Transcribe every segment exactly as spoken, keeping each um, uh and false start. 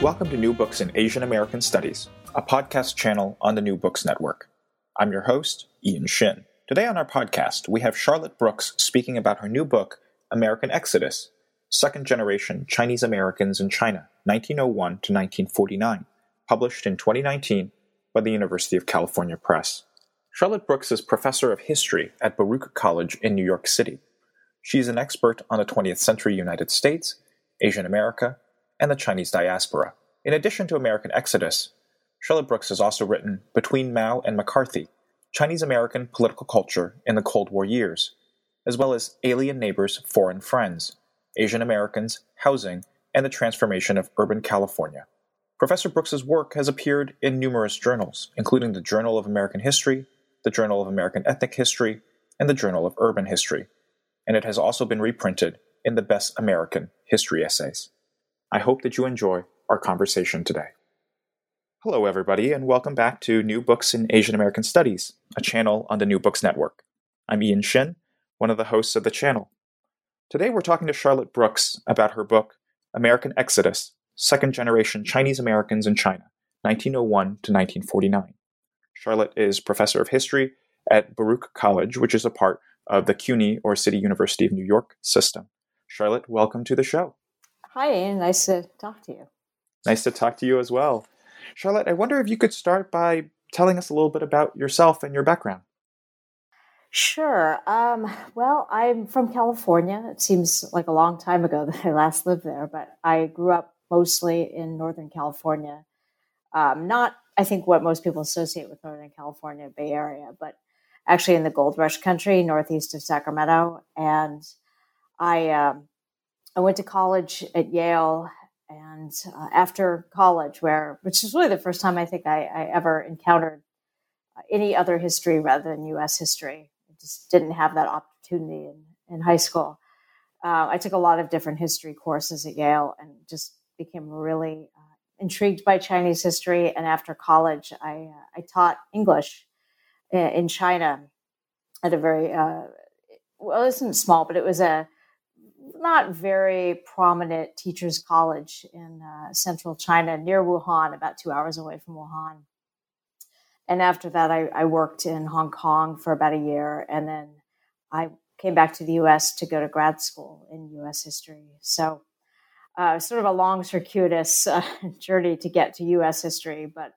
Welcome to New Books in Asian American Studies, a podcast channel on the New Books Network. I'm your host, Ian Shin. Today on our podcast, we have Charlotte Brooks speaking about her new book, American Exodus, Second Generation Chinese Americans in China, nineteen oh one to nineteen forty-nine, published in twenty nineteen by the University of California Press. Charlotte Brooks is professor of history at Baruch College in New York City. She is an expert on the twentieth century United States, Asian America, and the Chinese diaspora. In addition to American Exodus, Charlotte Brooks has also written Between Mao and McCarthy, Chinese American Political Culture in the Cold War Years, as well as Alien Neighbors, Foreign Friends, Asian Americans, Housing, and the Transformation of Urban California. Professor Brooks's work has appeared in numerous journals, including the Journal of American History, the Journal of American Ethnic History, and the Journal of Urban History, and it has also been reprinted in the Best American History Essays. I hope that you enjoy our conversation today. Hello, everybody, and welcome back to New Books in Asian American Studies, a channel on the New Books Network. I'm Ian Shin, one of the hosts of the channel. Today, we're talking to Charlotte Brooks about her book, American Exodus, Second Generation Chinese Americans in China, nineteen oh one to nineteen forty-nine. Charlotte is professor of history at Baruch College, which is a part of the C U N Y, or City University of New York, system. Charlotte, welcome to the show. Hi, Ian. Nice to talk to you. Nice to talk to you as well. Charlotte, I wonder if you could start by telling us a little bit about yourself and your background. Sure. Um, well, I'm from California. It seems like a long time ago that I last lived there, but I grew up mostly in Northern California. Um, not, I think, what most people associate with Northern California, Bay Area, but actually in the Gold Rush country, northeast of Sacramento. And I... Um, I went to college at Yale, and uh, after college, where which is really the first time I think I, I ever encountered uh, any other history rather than U S history. I just didn't have that opportunity in, in high school. Uh, I took a lot of different history courses at Yale and just became really uh, intrigued by Chinese history. And after college, I, uh, I taught English in, in China at a very, uh, well, it wasn't small, but it was a not very prominent teachers' college in uh, central China near Wuhan, about two hours away from Wuhan. And after that, I, I worked in Hong Kong for about a year. And then I came back to the U S to go to grad school in U S history. So uh, sort of a long, circuitous uh, journey to get to U S history. But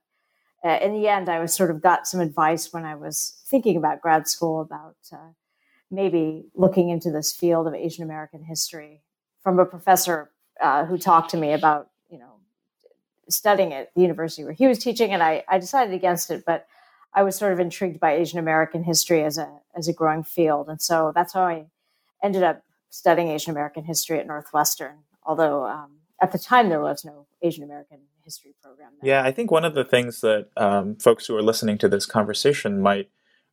uh, in the end, I was sort of got some advice when I was thinking about grad school about uh, maybe looking into this field of Asian American history from a professor uh, who talked to me about, you know, studying at the university where he was teaching, and I, I decided against it, but I was sort of intrigued by Asian American history as a as a growing field. And so that's how I ended up studying Asian American history at Northwestern, although um, at the time there was no Asian American history program there. Yeah, I think one of the things that um, folks who are listening to this conversation might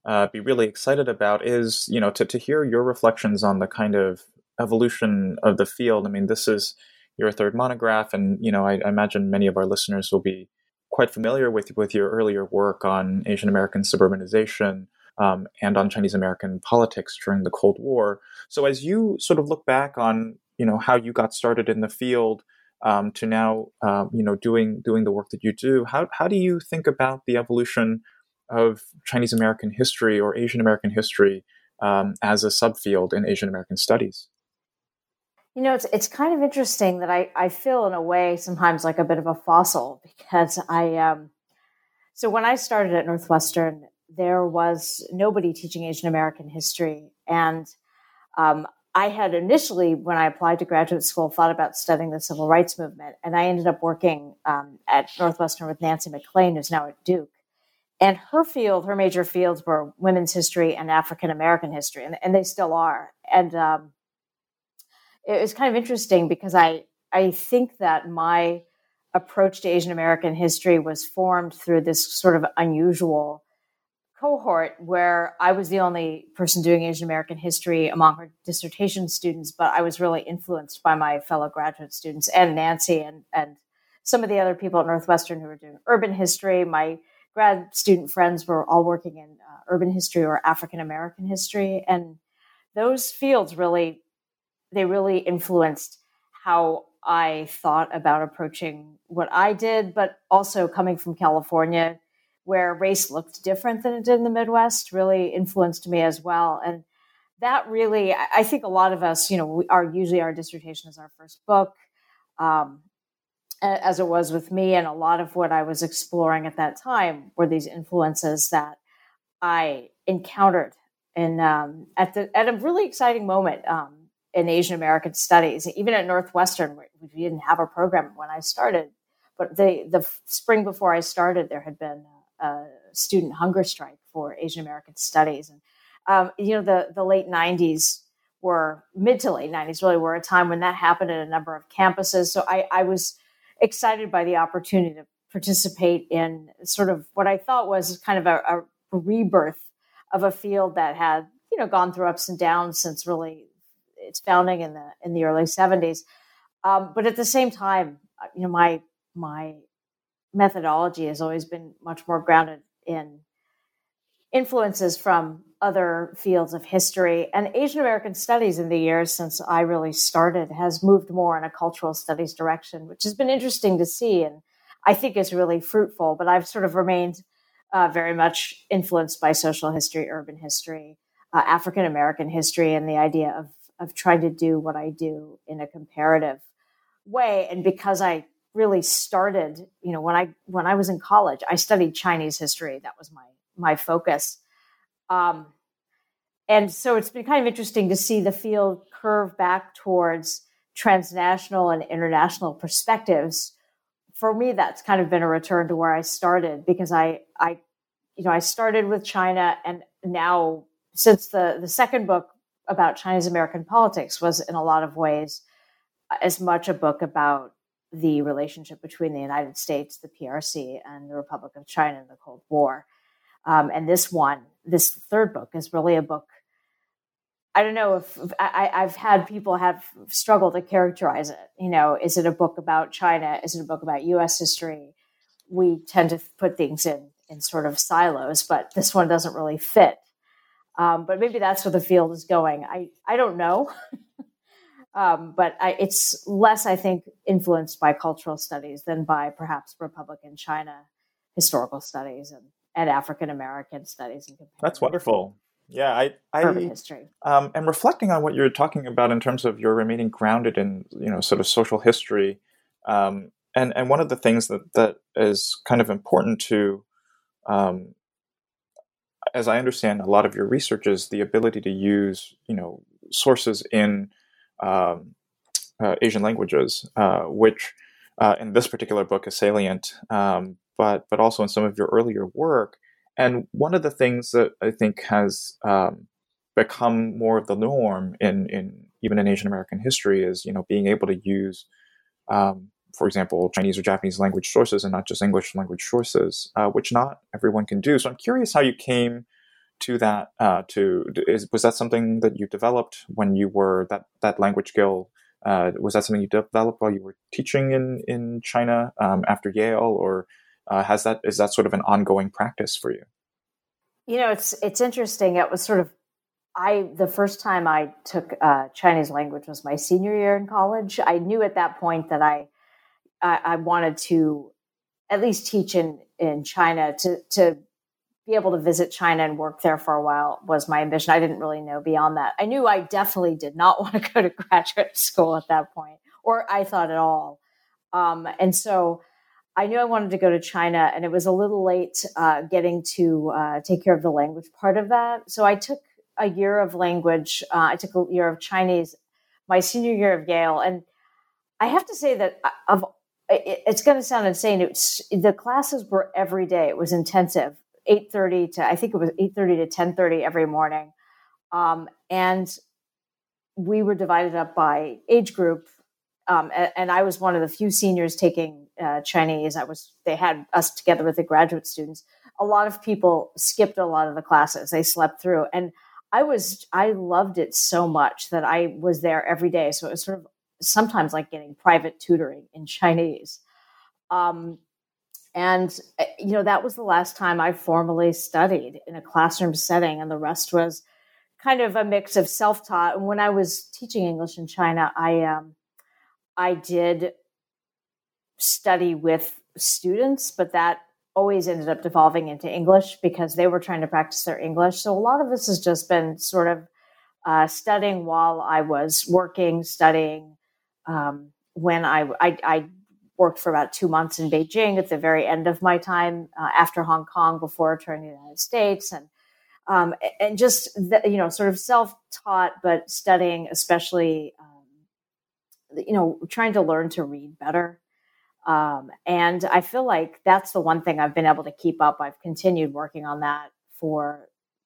Uh, be really excited about is, you know, to, to hear your reflections on the kind of evolution of the field. I mean, this is your third monograph, and, you know, I, I imagine many of our listeners will be quite familiar with, with your earlier work on Asian American suburbanization um, and on Chinese American politics during the Cold War. So as you sort of look back on, you know, how you got started in the field um, to now, uh, you know, doing doing the work that you do, how how do you think about the evolution of Chinese American history or Asian American history um, as a subfield in Asian American studies? You know, it's it's kind of interesting that I, I feel in a way sometimes like a bit of a fossil, because I, um, so when I started at Northwestern, there was nobody teaching Asian American history. And um, I had initially, when I applied to graduate school, thought about studying the civil rights movement. And I ended up working um, at Northwestern with Nancy MacLean, who's now at Duke. And her field, her major fields were women's history and African-American history, and, and they still are. And um, it was kind of interesting because I, I think that my approach to Asian American history was formed through this sort of unusual cohort where I was the only person doing Asian American history among her dissertation students, but I was really influenced by my fellow graduate students and Nancy and, and some of the other people at Northwestern who were doing urban history. My grad student friends were all working in uh, urban history or African American history. And those fields really, they really influenced how I thought about approaching what I did, but also coming from California, where race looked different than it did in the Midwest, really influenced me as well. And that really, I think a lot of us, you know, we are usually our dissertation is our first book, um, as it was with me. And a lot of what I was exploring at that time were these influences that I encountered in, um, at the, at a really exciting moment, um, in Asian American studies, even at Northwestern, where we didn't have a program when I started, but the, the spring before I started, there had been a student hunger strike for Asian American studies. And, um, you know, the, the late nineties were mid to late nineties really were a time when that happened at a number of campuses. So I, I was excited by the opportunity to participate in sort of what I thought was kind of a, a rebirth of a field that had, you know, gone through ups and downs since really its founding in the in the early seventies. Um, but at the same time, you know, my my methodology has always been much more grounded in influences from other fields of history. And Asian American studies in the years since I really started has moved more in a cultural studies direction, which has been interesting to see. And I think is really fruitful, but I've sort of remained uh, very much influenced by social history, urban history, uh, African American history, and the idea of of trying to do what I do in a comparative way. And because I really started, you know, when I, when I was in college, I studied Chinese history. That was my, my focus. Um, and so it's been kind of interesting to see the field curve back towards transnational and international perspectives. For me, that's kind of been a return to where I started, because I, I, you know, I started with China, and now since the, the second book about China's American politics was in a lot of ways as much a book about the relationship between the United States, the P R C, and the Republic of China in the Cold War. Um, and this one, this third book is really a book, I don't know if, if I, I've had people have struggled to characterize it. You know, is it a book about China? Is it a book about U S history? We tend to put things in, in sort of silos, but this one doesn't really fit. Um, but maybe that's where the field is going. I, I don't know. um, but I, it's less, I think, influenced by cultural studies than by perhaps Republican China historical studies and, and African-American studies. And that's wonderful. Yeah. I, I, urban history. Um, and reflecting on what you're talking about in terms of your remaining grounded in, you know, sort of social history. Um, and, and one of the things that, that is kind of important to, um, as I understand, a lot of your research is the ability to use, you know, sources in um, uh, Asian languages, uh, which uh, in this particular book is salient, um, but but also in some of your earlier work. And one of the things that I think has um, become more of the norm in, in even in Asian American history is, you know, being able to use, um, for example, Chinese or Japanese language sources and not just English language sources, uh, which not everyone can do. So I'm curious how you came to that. Uh, to is, was that something that you developed when you were that that language skill? Uh, was that something you developed while you were teaching in in China um, after Yale, or uh, has that is that sort of an ongoing practice for you? You know, it's it's interesting. It was sort of I the first time I took uh, Chinese language was my senior year in college. I knew at that point that I. I wanted to at least teach in, in China to, to be able to visit China and work there for a while was my ambition. I didn't really know beyond that. I knew I definitely did not want to go to graduate school at that point, or I thought at all. Um, and so I knew I wanted to go to China, and it was a little late uh, getting to uh, take care of the language part of that. So I took a year of language. Uh, I took a year of Chinese, my senior year of Yale. And I have to say that of it's going to sound insane. It's, the classes were every day. It was intensive, eight thirty to, I think it was eight thirty to ten thirty every morning. Um, and we were divided up by age group. Um, and, and I was one of the few seniors taking uh, Chinese. I was, they had us together with the graduate students. A lot of people skipped a lot of the classes. They slept through. And I was, I loved it so much that I was there every day. So it was sort of sometimes like getting private tutoring in Chinese. Um, and, you know, that was the last time I formally studied in a classroom setting. And the rest was kind of a mix of self-taught. And when I was teaching English in China, I, um, I did study with students, but that always ended up devolving into English because they were trying to practice their English. So a lot of this has just been sort of uh, studying while I was working, studying um, when I, I, I worked for about two months in Beijing at the very end of my time uh, after Hong Kong before returning to the United States. And Um, and just, the, you know, sort of self-taught, but studying, especially, um, you know, trying to learn to read better. Um, and I feel like that's the one thing I've been able to keep up. I've continued working on that for,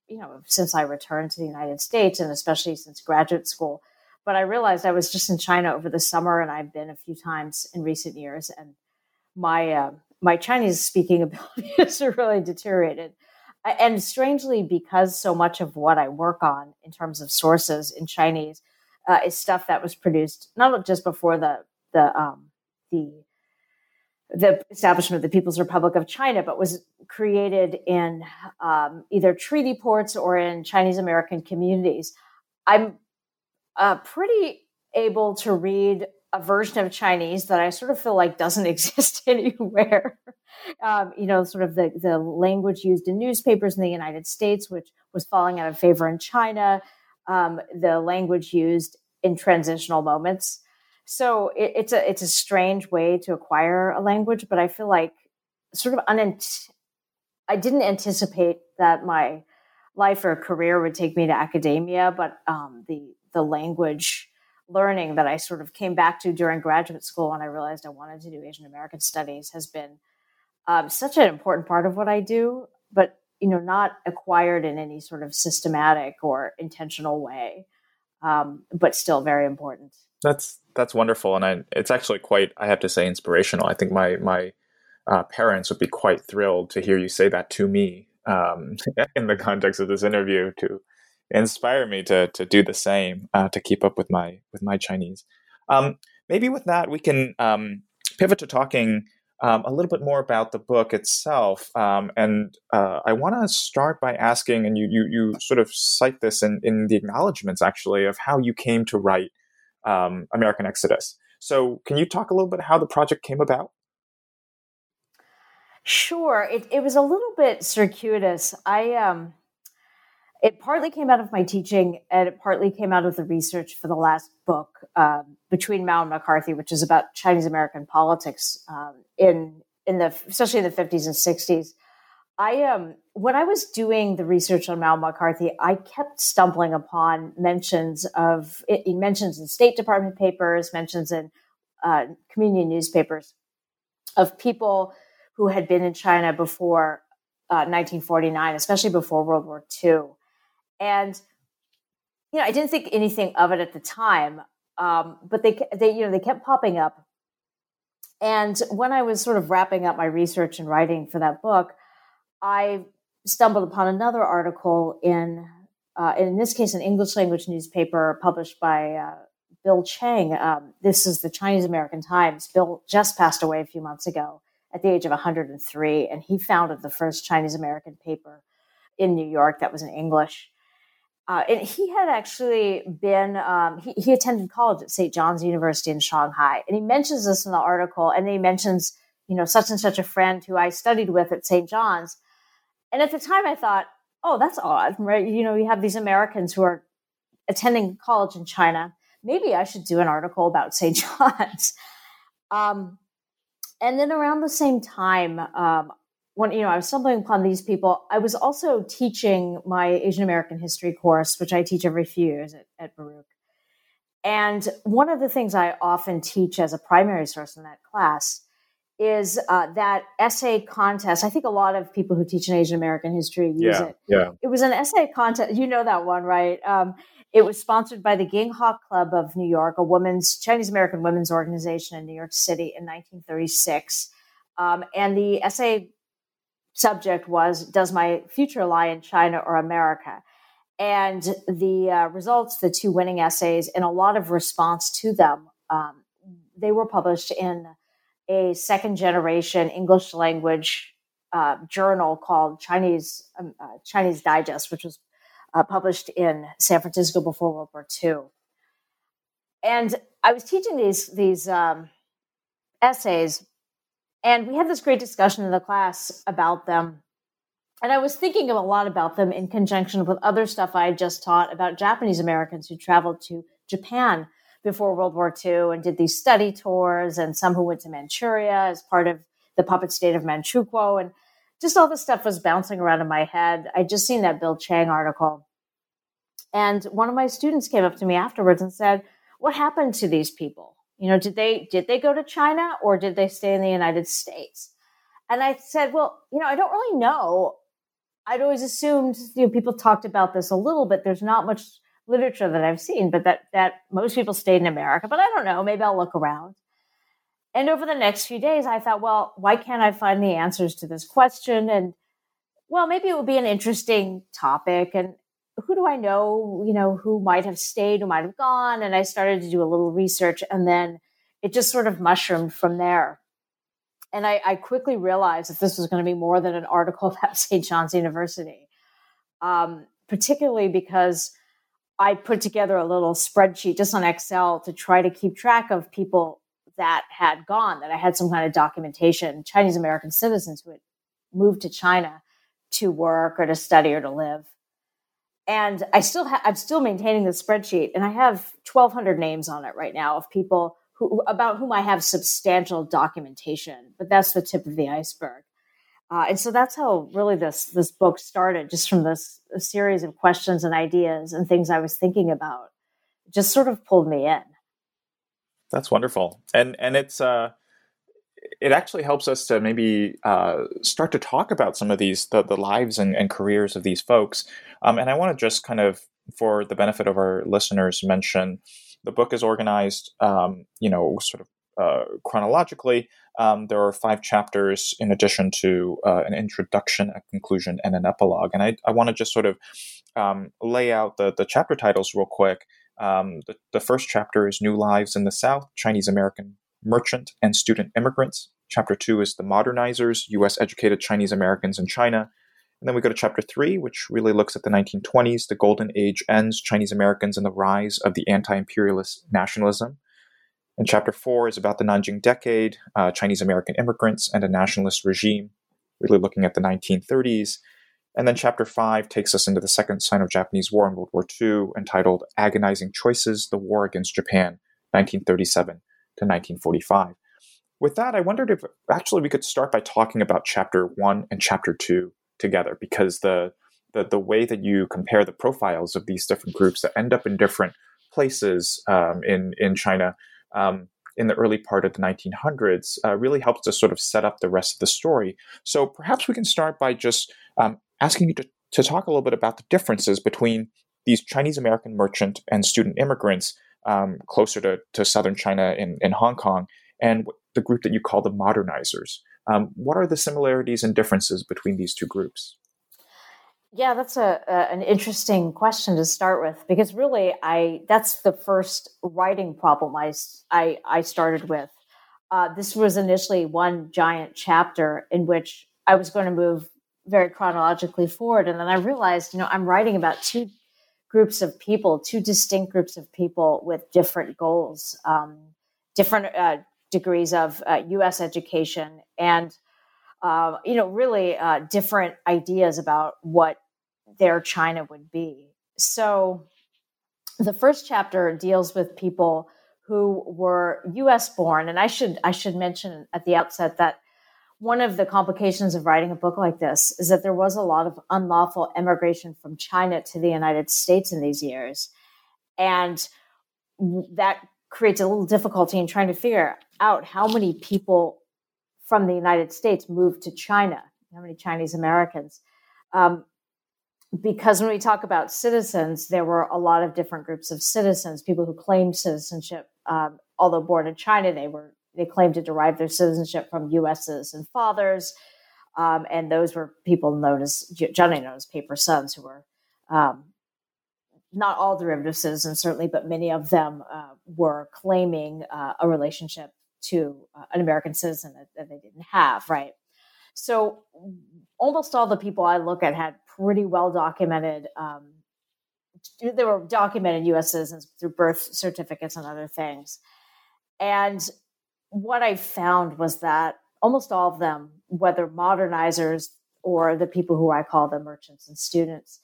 you know, since I returned to the United States and especially since graduate school. But I realized I was just in China over the summer, and I've been a few times in recent years, and my, uh, my Chinese speaking ability has really deteriorated. And strangely, because so much of what I work on in terms of sources in Chinese uh, is stuff that was produced not just before the the um, the the establishment of the People's Republic of China, but was created in um, either treaty ports or in Chinese American communities. I'm uh, pretty able to read a version of Chinese that I sort of feel like doesn't exist anywhere. Um, you know, sort of the, the language used in newspapers in the United States, which was falling out of favor in China, um, the language used in transitional moments. So it, it's a it's a strange way to acquire a language, but I feel like sort of unant- I didn't anticipate that my life or career would take me to academia, but um, the the language learning that I sort of came back to during graduate school when I realized I wanted to do Asian American studies has been um, such an important part of what I do, but, you know, not acquired in any sort of systematic or intentional way, um, but still very important. That's, that's wonderful. And I, it's actually quite, I have to say, inspirational. I think my, my uh, parents would be quite thrilled to hear you say that to me um, in the context of this interview to inspire me to to do the same, uh, to keep up with my with my Chinese. Um, maybe with that, we can um, pivot to talking um, a little bit more about the book itself. Um, and uh, I want to start by asking, and you you you sort of cite this in, in the acknowledgments, actually, of how you came to write um, American Exodus. So can you talk a little bit how the project came about? Sure. It, it was a little bit circuitous. I... Um... It partly came out of my teaching, and it partly came out of the research for the last book, um, Between Mao and McCarthy, which is about Chinese American politics um, in in the especially in the fifties and sixties. I um, when I was doing the research on Mao and McCarthy, I kept stumbling upon mentions of it, mentions in State Department papers, mentions in uh, community newspapers of people who had been in China before uh, nineteen forty-nine, especially before World War Two. And, you know, I didn't think anything of it at the time, um, but they, they, you know, they kept popping up. And when I was sort of wrapping up my research and writing for that book, I stumbled upon another article in, uh, in this case, an English language newspaper published by uh, Bill Chang. Um, this is the Chinese American Times. Bill just passed away a few months ago at the age of one hundred three, and he founded the first Chinese American paper in New York that was in English. Uh, and he had actually been, um, he, he attended college at Saint John's University in Shanghai. And he mentions this in the article, and he mentions, you know, such and such a friend who I studied with at Saint John's. And at the time I thought, oh, that's odd, right? You know, you have these Americans who are attending college in China. Maybe I should do an article about Saint John's. um, and then around the same time, um, when, you know, I was stumbling upon these people, I was also teaching my Asian American history course, which I teach every few years at, at Baruch. And one of the things I often teach as a primary source in that class is uh, that essay contest. I think a lot of people who teach in Asian American history use yeah, it. Yeah. It was an essay contest. You know that one, right? Um, it was sponsored by the Ginghawk Club of New York, a women's Chinese American women's organization in New York City in nineteen thirty-six. Um, and the essay subject was, does my future lie in China or America? And the uh, results, the two winning essays, and a lot of response to them, um, they were published in a second generation English language uh, journal called Chinese um, uh, Chinese Digest, which was uh, published in San Francisco before World War Two. And I was teaching these these um, essays, and we had this great discussion in the class about them. And I was thinking a lot about them in conjunction with other stuff I had just taught about Japanese Americans who traveled to Japan before World War Two and did these study tours, and some who went to Manchuria as part of the puppet state of Manchukuo. And just all this stuff was bouncing around in my head. I'd just seen that Bill Chang article. And one of my students came up to me afterwards and said, what happened to these people? You know, did they did they go to China, or did they stay in the United States? And I said, well, you know, I don't really know. I'd always assumed, you know, people talked about this a little, but there's not much literature that I've seen, but that that most people stayed in America. But I don't know, maybe I'll look around. And over the next few days, I thought, well, why can't I find the answers to this question? And, well, maybe it would be an interesting topic. And who do I know, you know, who might have stayed, who might have gone? And I started to do a little research, and then it just sort of mushroomed from there. And I, I quickly realized that this was going to be more than an article about Saint John's University, um, particularly because I put together a little spreadsheet just on Excel to try to keep track of people that had gone, that I had some kind of documentation, Chinese American citizens who had moved to China to work or to study or to live. And I still ha- I'm still maintaining the spreadsheet, and I have twelve hundred names on it right now of people who, about whom I have substantial documentation, but that's the tip of the iceberg. Uh, and so that's how really this this book started, just from this a series of questions and ideas and things I was thinking about. It just sort of pulled me in. That's wonderful. And and it's uh, it actually helps us to maybe uh, start to talk about some of these, the, the lives and, and careers of these folks. Um, and I want to just kind of, for the benefit of our listeners, mention the book is organized, um, you know, sort of uh, chronologically. Um, there are five chapters in addition to uh, an introduction, a conclusion, and an epilogue. And I, I want to just sort of um, lay out the, the chapter titles real quick. Um, the, the first chapter is New Lives in the South, Chinese American Merchant and Student Immigrants. Chapter two is The Modernizers, U S Educated Chinese Americans in China. And then we go to chapter three, which really looks at the nineteen twenties, the Golden Age ends, Chinese Americans and the rise of the anti-imperialist nationalism. And chapter four is about the Nanjing Decade, uh, Chinese American immigrants and a nationalist regime, really looking at the nineteen thirties. And then chapter five takes us into the second Sino-Japanese War in World War Two, entitled Agonizing Choices, the War Against Japan, nineteen thirty-seven to nineteen forty-five. With that, I wondered if actually we could start by talking about chapter one and chapter two together, because the, the the way that you compare the profiles of these different groups that end up in different places um, in in China um, in the early part of the nineteen hundreds uh, really helps to sort of set up the rest of the story. So perhaps we can start by just um, asking you to, to talk a little bit about the differences between these Chinese American merchant and student immigrants um, closer to, to southern China in, in Hong Kong and the group that you call the modernizers. Um, what are the similarities and differences between these two groups? Yeah, that's a, a an interesting question to start with, because really, I that's the first writing problem I, I, I started with. Uh, this was initially one giant chapter in which I was going to move very chronologically forward. And then I realized, you know, I'm writing about two groups of people, two distinct groups of people with different goals, um, different uh degrees of uh, U S education and, uh, you know, really uh, different ideas about what their China would be. So the first chapter deals with people who were U S born. And I should, I should mention at the outset that one of the complications of writing a book like this is that there was a lot of unlawful emigration from China to the United States in these years. And that creates a little difficulty in trying to figure out how many people from the United States moved to China, how many Chinese Americans. Um, because when we talk about citizens, there were a lot of different groups of citizens, people who claimed citizenship. Um, although born in China, they were they claimed to derive their citizenship from U S citizen fathers. Um, and those were people known as, generally known as paper sons, who were um, not all derivative citizens, certainly, but many of them uh, were claiming uh, a relationship to uh, an American citizen that, that they didn't have, right? So almost all the people I look at had pretty well-documented um, there were documented U S citizens through birth certificates and other things. And what I found was that almost all of them, whether modernizers or the people who I call the merchants and students,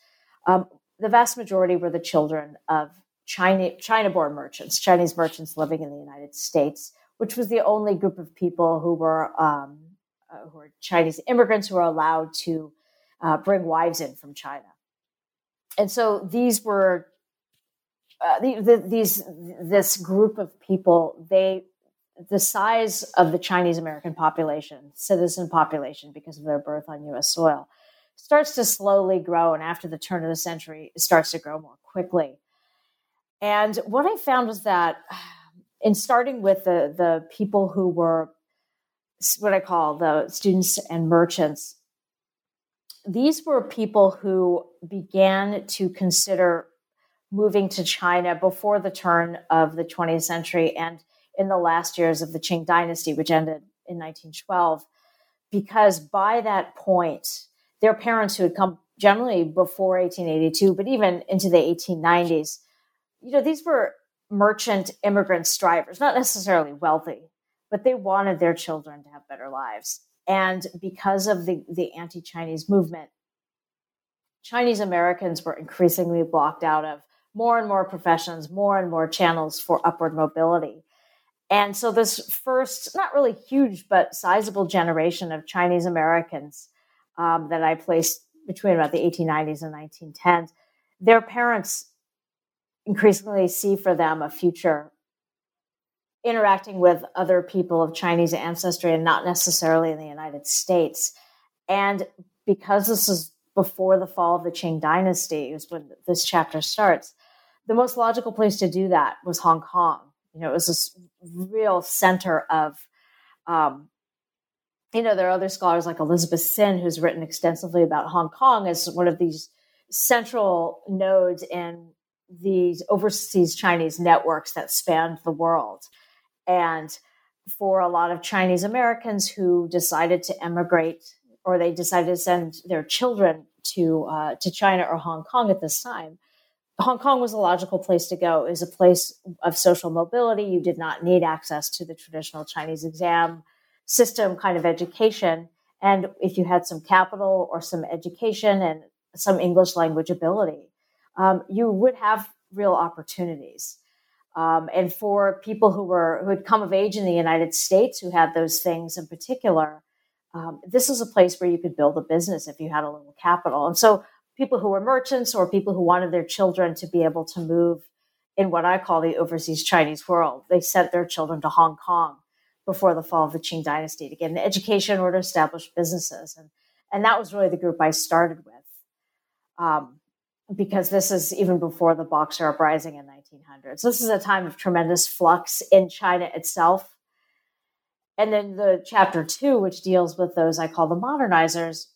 um, the vast majority were the children of China, China-born merchants, Chinese merchants living in the United States, which was the only group of people who were um, uh, who were Chinese immigrants who were allowed to uh, bring wives in from China. And so these were uh, the, the, these this group of people. They the size of the Chinese American population, citizen population, because of their birth on U S soil, starts to slowly grow, and after the turn of the century, it starts to grow more quickly. And what I found was that, in starting with the the people who were what I call the students and merchants, these were people who began to consider moving to China before the turn of the twentieth century and in the last years of the Qing Dynasty, which ended in nineteen twelve, because by that point, their parents who had come generally before eighteen eighty-two, but even into the eighteen nineties, you know, these were merchant immigrant strivers, not necessarily wealthy, but they wanted their children to have better lives. And because of the, the anti-Chinese movement, Chinese Americans were increasingly blocked out of more and more professions, more and more channels for upward mobility. And so this first, not really huge, but sizable generation of Chinese Americans um, that I placed between about the eighteen nineties and nineteen tens, their parents increasingly see for them a future interacting with other people of Chinese ancestry and not necessarily in the United States. And because this is before the fall of the Qing Dynasty, is when this chapter starts, the most logical place to do that was Hong Kong. You know, it was this real center of, um, you know, there are other scholars like Elizabeth Sin, who's written extensively about Hong Kong as one of these central nodes in these overseas Chinese networks that spanned the world. And for a lot of Chinese Americans who decided to emigrate, or they decided to send their children to uh, to China or Hong Kong at this time, Hong Kong was a logical place to go. It was a place of social mobility. You did not need access to the traditional Chinese exam system kind of education. And if you had some capital or some education and some English language ability, um, you would have real opportunities. Um, and for people who were who had come of age in the United States who had those things in particular, um, this is a place where you could build a business if you had a little capital. And so people who were merchants or people who wanted their children to be able to move in what I call the overseas Chinese world, they sent their children to Hong Kong before the fall of the Qing Dynasty to get an education or to establish businesses. And, and that was really the group I started with, um, because this is even before the Boxer Uprising in nineteen hundred. So this is a time of tremendous flux in China itself. And then the chapter two, which deals with those I call the modernizers,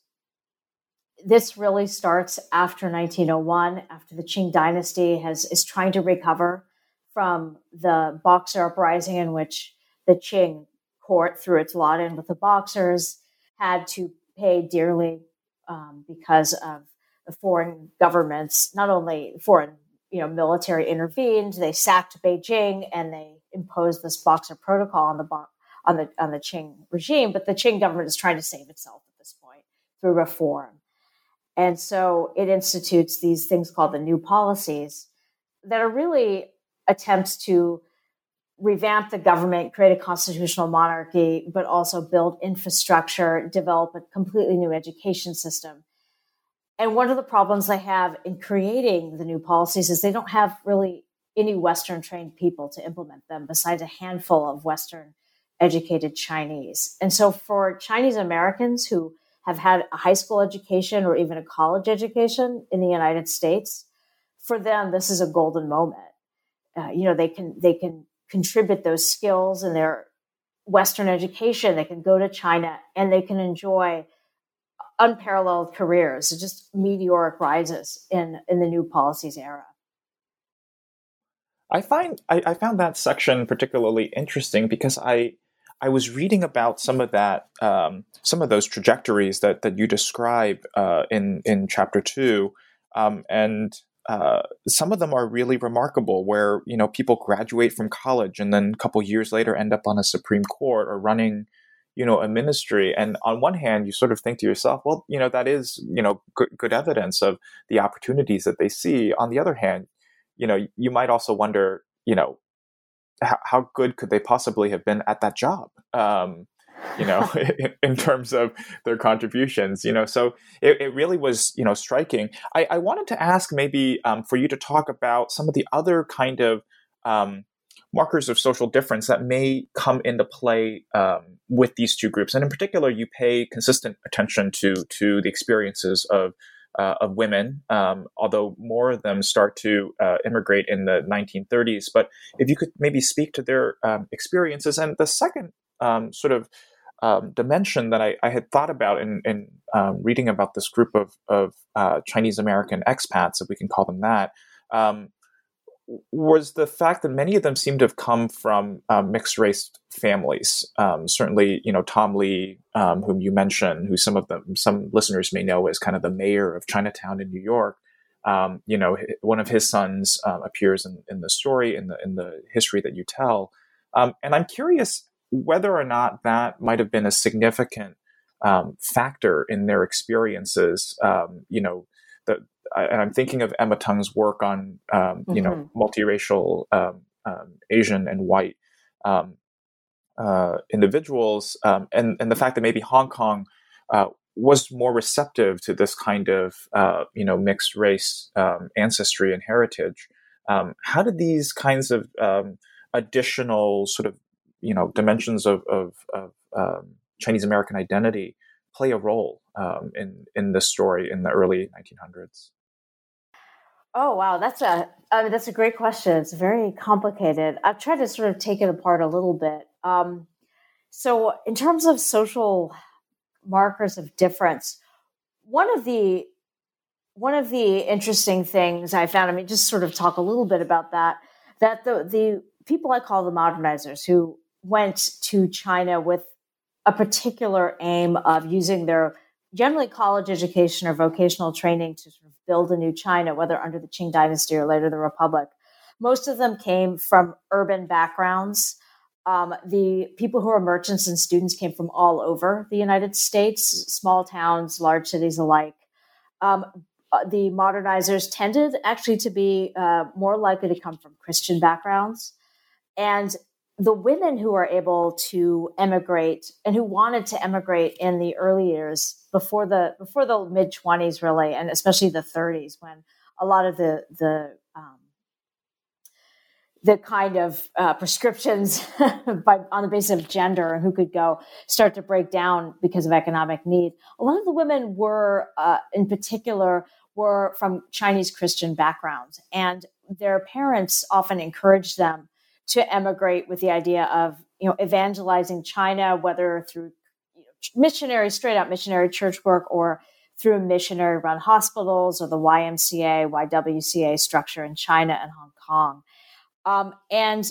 this really starts after nineteen oh one, after the Qing Dynasty has is trying to recover from the Boxer Uprising, in which the Qing court threw its lot in with the Boxers, had to pay dearly um, because of the foreign governments. Not only foreign, you know, military intervened, they sacked Beijing and they imposed this Boxer Protocol on the on the on the Qing regime. But the Qing government is trying to save itself at this point through reform. And so it institutes these things called the new policies that are really attempts to revamp the government, create a constitutional monarchy, but also build infrastructure, develop a completely new education system. And one of the problems they have in creating the new policies is they don't have really any Western-trained people to implement them besides a handful of Western-educated Chinese. And so for Chinese Americans who have had a high school education or even a college education in the United States, for them, this is a golden moment. Uh, you know, they can they can contribute those skills in their Western education. They can go to China and they can enjoy unparalleled careers, so just meteoric rises in, in the new policies era. I find I, I found that section particularly interesting because I. I was reading about some of that, um, some of those trajectories that that you describe uh, in in chapter two, um, and uh, some of them are really remarkable, where, you know, people graduate from college and then a couple years later end up on a Supreme Court or running, you know, a ministry. And on one hand, you sort of think to yourself, well, you know, that is, you know, good, good evidence of the opportunities that they see. On the other hand, you know, you might also wonder, you know, how, how good could they possibly have been at that job? Um, you know, in, in terms of their contributions, you know, so it, it really was, you know, striking. I, I wanted to ask maybe um, for you to talk about some of the other kind of um, markers of social difference that may come into play um, with these two groups. And in particular, you pay consistent attention to to the experiences of Uh, of women, um, although more of them start to uh, immigrate in the nineteen thirties. But if you could maybe speak to their um, experiences. And the second um, sort of um, dimension that I, I had thought about in, in um, reading about this group of, of uh, Chinese American expats, if we can call them that, um, was the fact that many of them seem to have come from uh, mixed race families. Um, certainly, you know, Tom Lee, um, whom you mentioned, who some of them, some listeners may know as kind of the mayor of Chinatown in New York. Um, you know, one of his sons uh, appears in, in the story, in the in the history that you tell. Um, and I'm curious whether or not that might have been a significant um, factor in their experiences. Um, you know, the and I'm thinking of Emma Tung's work on, um, you mm-hmm. know, multiracial um, um, Asian and white um, uh, individuals, um, and, and the fact that maybe Hong Kong uh, was more receptive to this kind of, uh, you know, mixed race um, ancestry and heritage. Um, how did these kinds of um, additional sort of, you know, dimensions of, of, of um, Chinese American identity play a role um, in, in this story in the early nineteen hundreds? Oh, wow. That's a, I mean, that's a great question. It's very complicated. I've tried to sort of take it apart a little bit. Um, so in terms of social markers of difference, one of the, one of the interesting things I found, I mean, just sort of talk a little bit about that, that the, the people I call the modernizers who went to China with a particular aim of using their generally college education or vocational training to sort of build a new China, whether under the Qing Dynasty or later the Republic. Most of them came from urban backgrounds. Um, the people who were merchants and students came from all over the United States, small towns, large cities alike. Um, the modernizers tended actually to be uh, more likely to come from Christian backgrounds. And the women who are able to emigrate and who wanted to emigrate in the early years before the before the mid-twenties, really, and especially the thirties, when a lot of the the um, the kind of uh, prescriptions by, on the basis of gender and who could go start to break down because of economic need. A lot of the women were, uh, in particular, were from Chinese Christian backgrounds, and their parents often encouraged them to emigrate with the idea of, you know, evangelizing China, whether through you know, missionary, straight out missionary church work, or through missionary run hospitals or the Y M C A, Y W C A structure in China and Hong Kong. Um, and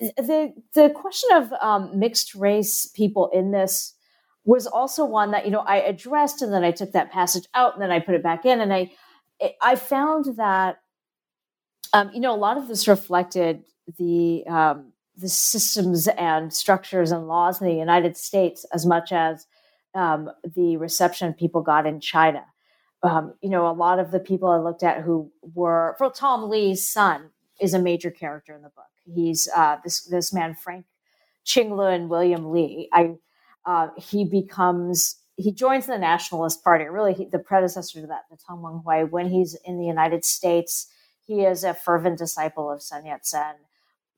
the the question of um, mixed race people in this was also one that, you know, I addressed, and then I took that passage out and then I put it back in. And I, I found that, um, you know, a lot of this reflected the um, the systems and structures and laws in the United States as much as um, the reception people got in China. Um, you know, a lot of the people I looked at who were, for Tom Lee's son is a major character in the book. He's uh, this this man, Frank Ching-Lun William Lee. I uh, he becomes, he joins the Nationalist Party, really he, the predecessor to that, the Tang Menghui. When he's in the United States, he is a fervent disciple of Sun Yat-sen.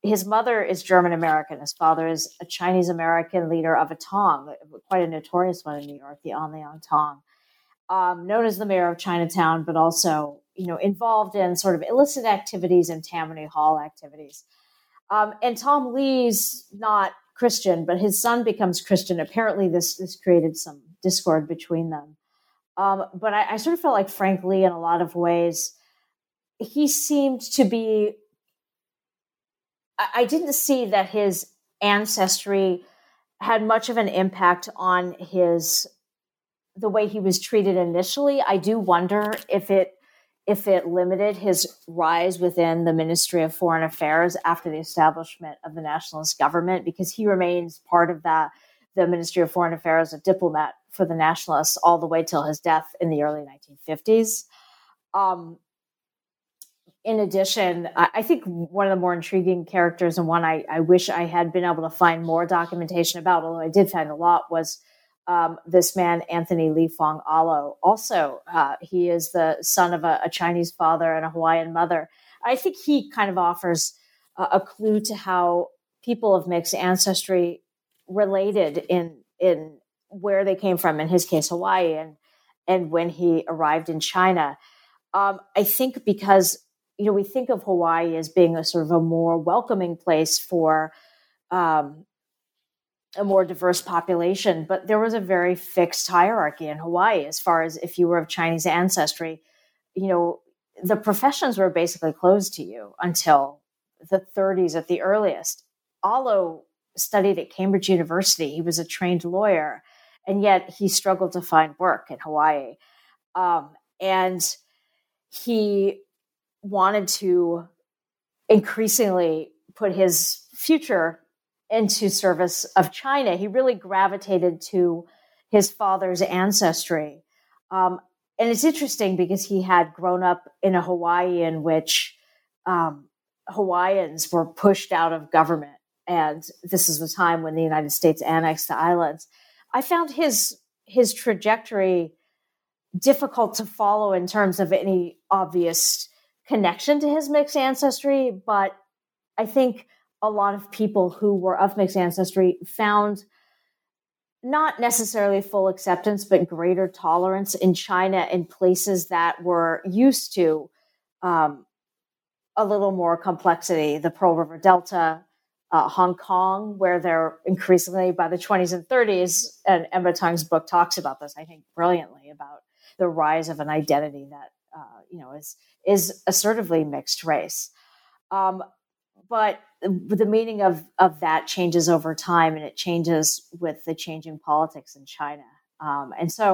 His mother is German-American. His father is a Chinese-American leader of a Tong, quite a notorious one in New York, the An Liang Tong, um, known as the mayor of Chinatown, but also, you know, involved in sort of illicit activities and Tammany Hall activities. Um, and Tom Lee's not Christian, but his son becomes Christian. Apparently this, this created some discord between them. Um, but I, I sort of felt like Frank Lee, in a lot of ways, he seemed to be, I didn't see that his ancestry had much of an impact on his, the way he was treated initially. I do wonder if it if it limited his rise within the Ministry of Foreign Affairs after the establishment of the nationalist government, because he remains part of that, the Ministry of Foreign Affairs, a diplomat for the nationalists all the way till his death in the early nineteen fifties. Um, In addition, I think one of the more intriguing characters, and one I, I wish I had been able to find more documentation about, although I did find a lot, was um, this man, Anthony Li Fong Allo. Also, uh, he is the son of a, a Chinese father and a Hawaiian mother. I think he kind of offers uh, a clue to how people of mixed ancestry related in in where they came from, in his case, Hawaii, and, and when he arrived in China. Um, I think because... You know, we think of Hawaii as being a sort of a more welcoming place for um, a more diverse population, but there was a very fixed hierarchy in Hawaii as far as if you were of Chinese ancestry. You know, the professions were basically closed to you until the thirties at the earliest. Allo studied at Cambridge University. He was a trained lawyer, and yet he struggled to find work in Hawaii. Um, and he... wanted to increasingly put his future into service of China. He really gravitated to his father's ancestry. Um, and it's interesting because he had grown up in a Hawaii in which um, Hawaiians were pushed out of government. And this is the time when the United States annexed the islands. I found his his trajectory difficult to follow in terms of any obvious connection to his mixed ancestry, but I think a lot of people who were of mixed ancestry found not necessarily full acceptance, but greater tolerance in China in places that were used to um, a little more complexity. The Pearl River Delta, uh, Hong Kong, where they're increasingly by the twenties and thirties, and Emma Tung's book talks about this, I think, brilliantly, about the rise of an identity that Uh, you know, is is assertively mixed race. Um, but the meaning of, of that changes over time, and it changes with the change in politics in China. Um, and so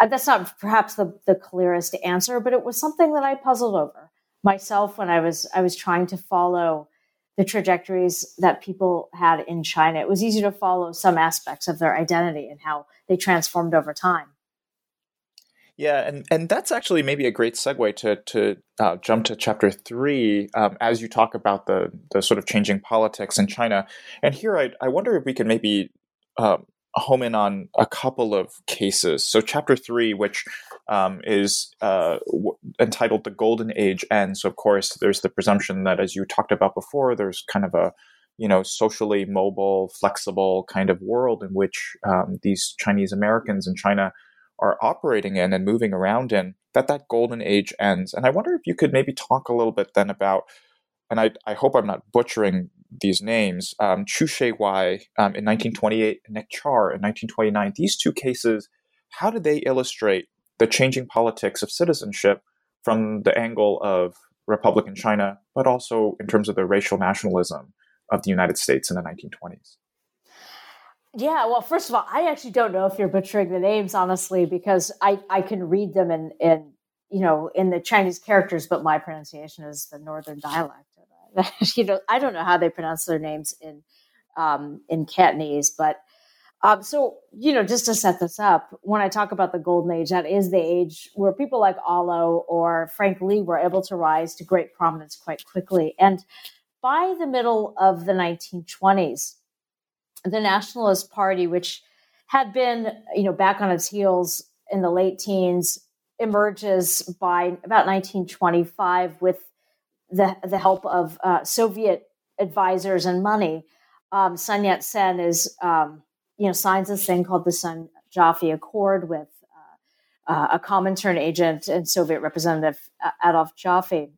uh, that's not perhaps the, the clearest answer, but it was something that I puzzled over myself when I was I was trying to follow the trajectories that people had in China. It was easy to follow some aspects of their identity and how they transformed over time. Yeah, and, and that's actually maybe a great segue to to uh, jump to chapter three um, as you talk about the the sort of changing politics in China. And here I I wonder if we can maybe um, home in on a couple of cases. So chapter three, which um, is uh, w- entitled "The Golden Age Ends." So of course, there's the presumption that, as you talked about before, there's kind of a you know socially mobile, flexible kind of world in which um, these Chinese Americans in China are operating in and moving around in, that that golden age ends. And I wonder if you could maybe talk a little bit then about, and I, I hope I'm not butchering these names, um, Chu Xiaowai um, in nineteen twenty-eight and Nick Char in nineteen twenty-nine. These two cases, how do they illustrate the changing politics of citizenship from the angle of Republican China, but also in terms of the racial nationalism of the United States in the nineteen twenties? Yeah, well, first of all, I actually don't know if you're butchering the names, honestly, because I, I can read them in, in, you know, in the Chinese characters, but my pronunciation is the Northern dialect. You know, I don't know how they pronounce their names in um, in Cantonese, but um, so, you know, just to set this up, when I talk about the golden age, that is the age where people like Allo or Frank Lee were able to rise to great prominence quite quickly. And by the middle of the nineteen twenties, the Nationalist Party, which had been, you know, back on its heels in the late teens, emerges by about nineteen twenty-five with the the help of uh, Soviet advisors and money. Um, Sun Yat-sen is, um, you know, signs this thing called the Sun Jaffe Accord with uh, uh, a Comintern agent and Soviet representative uh, Adolf Jaffe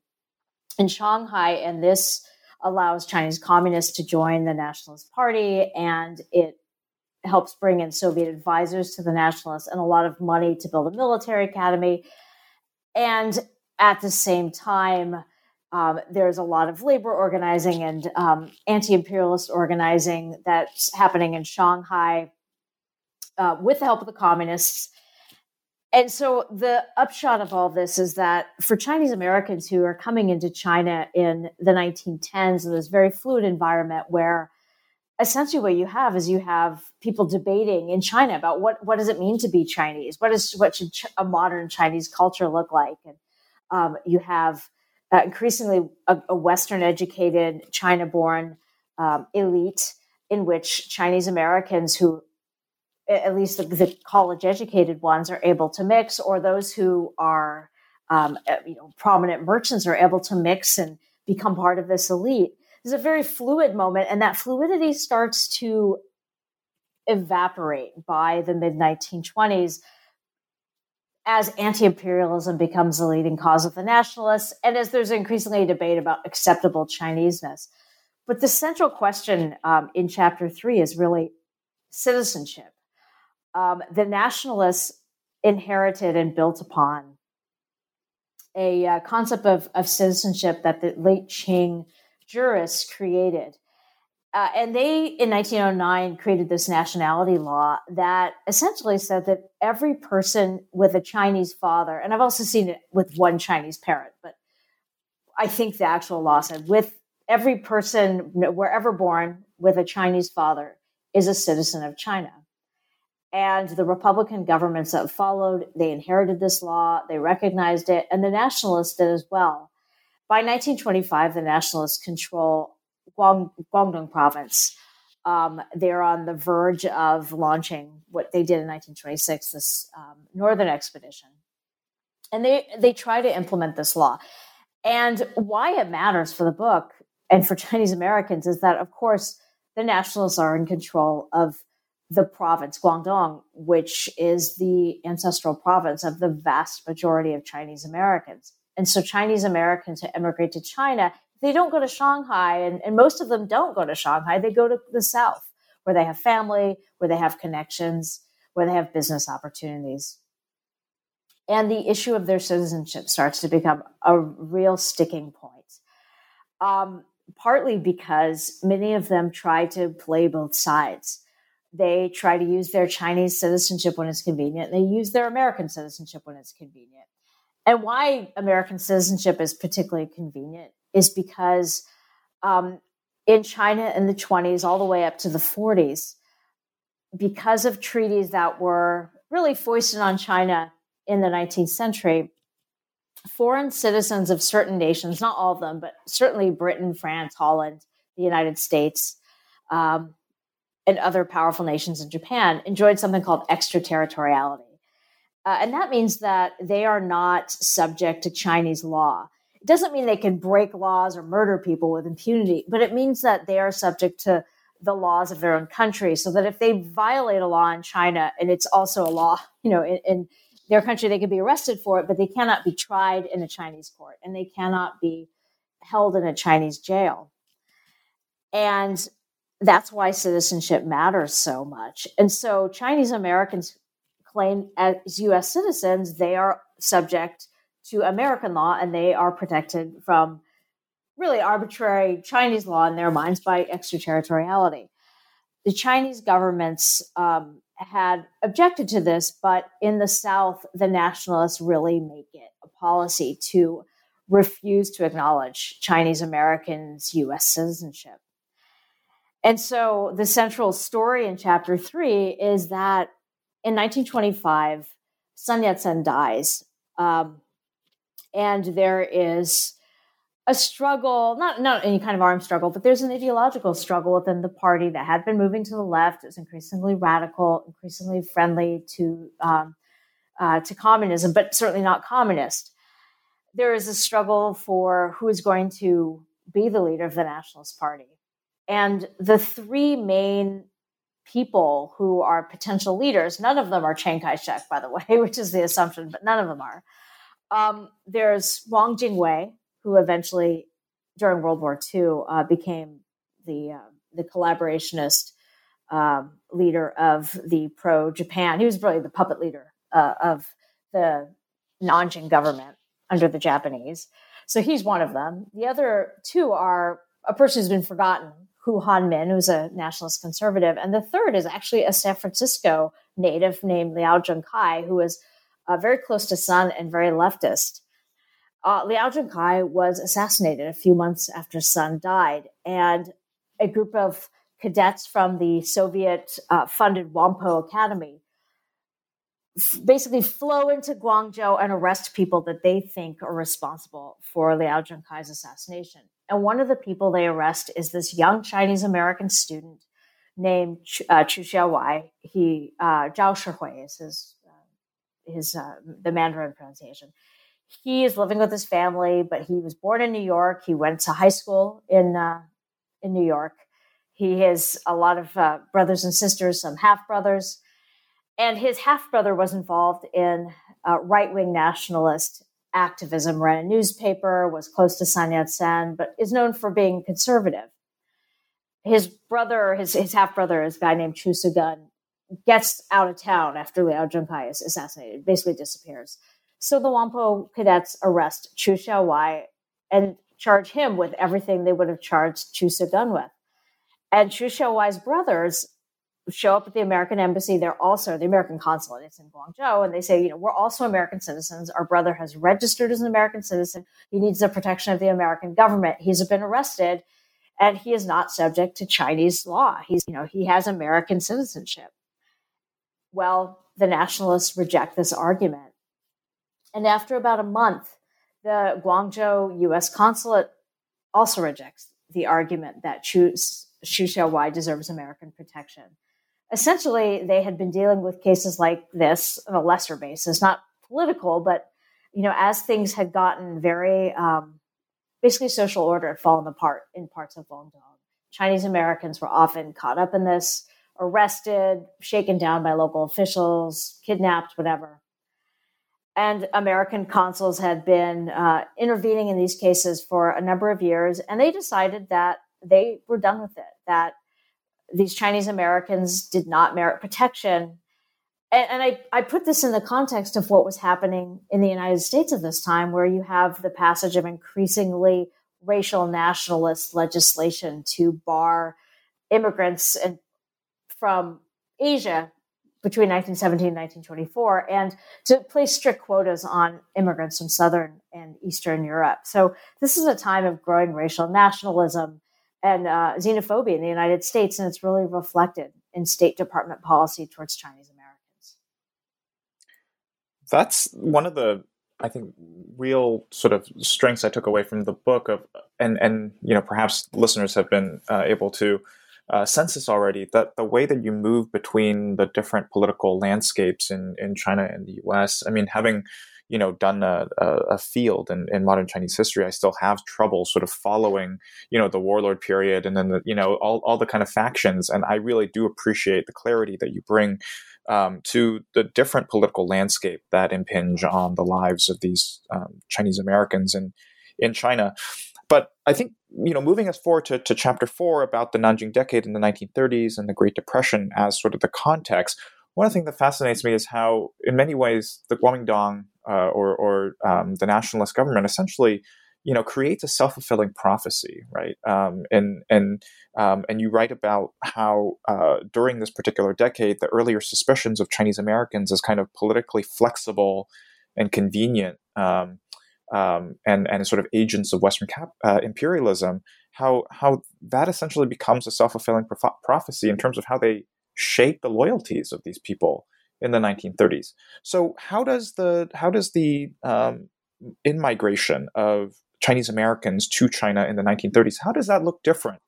in Shanghai, and this allows Chinese communists to join the Nationalist Party, and it helps bring in Soviet advisors to the nationalists and a lot of money to build a military academy. And at the same time, um, there's a lot of labor organizing and um, anti-imperialist organizing that's happening in Shanghai uh, with the help of the communists. And so the upshot of all this is that for Chinese Americans who are coming into China in the nineteen tens, in this very fluid environment where essentially what you have is you have people debating in China about what, what does it mean to be Chinese? What is what should a modern Chinese culture look like? And um, you have uh, increasingly a, a Western educated, China born um, elite in which Chinese Americans who at least the, the college-educated ones are able to mix, or those who are, um, you know, prominent merchants are able to mix and become part of this elite. It's a very fluid moment, and that fluidity starts to evaporate by the mid nineteen twenties as anti-imperialism becomes the leading cause of the nationalists, and as there's increasingly a debate about acceptable Chineseness. But the central question um, in Chapter Three is really citizenship. Um, the nationalists inherited and built upon a uh, concept of, of citizenship that the late Qing jurists created. Uh, and they, in nineteen oh nine, created this nationality law that essentially said that every person with a Chinese father, and I've also seen it with one Chinese parent, but I think the actual law said with every person, wherever born, with a Chinese father is a citizen of China. And the Republican governments that followed, they inherited this law, they recognized it, and the nationalists did as well. By nineteen twenty-five, the nationalists control Guang, Guangdong province. Um, they're on the verge of launching what they did in nineteen twenty-six, this um, northern expedition. And they, they try to implement this law. And why it matters for the book and for Chinese Americans is that, of course, the nationalists are in control of the province, Guangdong, which is the ancestral province of the vast majority of Chinese Americans. And so Chinese Americans who emigrate to China, they don't go to Shanghai, and, and most of them don't go to Shanghai. They go to the South, where they have family, where they have connections, where they have business opportunities. And the issue of their citizenship starts to become a real sticking point. Um, partly because many of them try to play both sides. They try to use their Chinese citizenship when it's convenient. They use their American citizenship when it's convenient. And why American citizenship is particularly convenient is because um, in China in the twenties, all the way up to the forties, because of treaties that were really foisted on China in the nineteenth century, foreign citizens of certain nations, not all of them, but certainly Britain, France, Holland, the United States, um, and other powerful nations in Japan enjoyed something called extraterritoriality. Uh, and that means that they are not subject to Chinese law. It doesn't mean they can break laws or murder people with impunity, but it means that they are subject to the laws of their own country, so that if they violate a law in China, and it's also a law, you know, in, in their country, they can be arrested for it, but they cannot be tried in a Chinese court, and they cannot be held in a Chinese jail. And that's why citizenship matters so much. And so Chinese Americans claim as U S citizens, they are subject to American law, and they are protected from really arbitrary Chinese law in their minds by extraterritoriality. The Chinese governments um, had objected to this, but in the South, the nationalists really make it a policy to refuse to acknowledge Chinese Americans' U S citizenship. And so the central story in Chapter Three is that in nineteen twenty-five, Sun Yat-sen dies. Um, and there is a struggle, not, not any kind of armed struggle, but there's an ideological struggle within the party that had been moving to the left. It was increasingly radical, increasingly friendly to, um, uh, to communism, but certainly not communist. There is a struggle for who is going to be the leader of the Nationalist Party. And the three main people who are potential leaders, none of them are Chiang Kai-shek, by the way, which is the assumption, but none of them are. Um, there's Wang Jingwei, who eventually, during World War Two, uh, became the uh, the collaborationist uh, leader of the pro-Japan. He was really the puppet leader uh, of the Nanjing government under the Japanese. So he's one of them. The other two are a person who's been forgotten, Hu Hanmin, who's a nationalist conservative. And the third is actually a San Francisco native named Liao Zhongkai, who was uh, very close to Sun and very leftist. Uh, Liao Zhongkai was assassinated a few months after Sun died, and a group of cadets from the Soviet-funded uh, Wampo Academy f- basically flow into Guangzhou and arrest people that they think are responsible for Liao Zhongkai's assassination. And one of the people they arrest is this young Chinese-American student named uh, Chu Xiaowai. He uh, Zhao Shihui is his uh, his uh, the Mandarin pronunciation. He is living with his family, but he was born in New York. He went to high school in uh, in New York. He has a lot of uh, brothers and sisters, some half brothers, and his half brother was involved in uh, right wing nationalist activism. Ran a newspaper, was close to Sun Yat-sen, but is known for being conservative. His brother, his, his half-brother, is a guy named Chu Sugun, gets out of town after Liao Zhongkai is assassinated, basically disappears. So the Wampo cadets arrest Chu Xiaowai and charge him with everything they would have charged Chu Sugun with. And Chu Xiaowai's brothers show up at the American embassy. They're also, the American consulate, it's in Guangzhou, and they say, you know, we're also American citizens. Our brother has registered as an American citizen. He needs the protection of the American government. He's been arrested. And he is not subject to Chinese law. He's, you know, he has American citizenship. Well, the nationalists reject this argument. And after about a month, the Guangzhou U S consulate also rejects the argument that Chu, Chu Xiaowai deserves American protection. Essentially, they had been dealing with cases like this on a lesser basis, not political, but, you know, as things had gotten very... Um, Basically, social order had fallen apart in parts of Guangdong. Chinese Americans were often caught up in this, arrested, shaken down by local officials, kidnapped, whatever. And American consuls had been uh, intervening in these cases for a number of years, and they decided that they were done with it, that these Chinese Americans did not merit protection. And I, I put this in the context of what was happening in the United States at this time, where you have the passage of increasingly racial nationalist legislation to bar immigrants and from Asia between nineteen seventeen and nineteen twenty-four, and to place strict quotas on immigrants from Southern and Eastern Europe. So this is a time of growing racial nationalism and uh, xenophobia in the United States, and it's really reflected in State Department policy towards Chinese Americans. That's one of the, I think, real sort of strengths I took away from the book of, and, and you know, perhaps listeners have been uh, able to uh, sense this already, that the way that you move between the different political landscapes in, in China and the U S. I mean, having, you know, done a, a, a field in, in modern Chinese history, I still have trouble sort of following, you know, the warlord period and then, the, you know, all, all the kind of factions. And I really do appreciate the clarity that you bring Um, to the different political landscape that impinge on the lives of these um, Chinese Americans in, in China. But I think, you know, moving us forward to, to chapter four about the Nanjing Decade in the nineteen thirties and the Great Depression as sort of the context, one of the things that fascinates me is how, in many ways, the Kuomintang uh, or, or um, the nationalist government essentially, you know, creates a self-fulfilling prophecy, right? Um, and and um, and you write about how uh, during this particular decade, the earlier suspicions of Chinese Americans as kind of politically flexible and convenient, um, um, and and sort of agents of Western cap- uh, imperialism, how how that essentially becomes a self-fulfilling pro- prophecy in terms of how they shape the loyalties of these people in the nineteen thirties. So how does the how does the um, in-migration of Chinese Americans to China in the nineteen thirties, how does that look different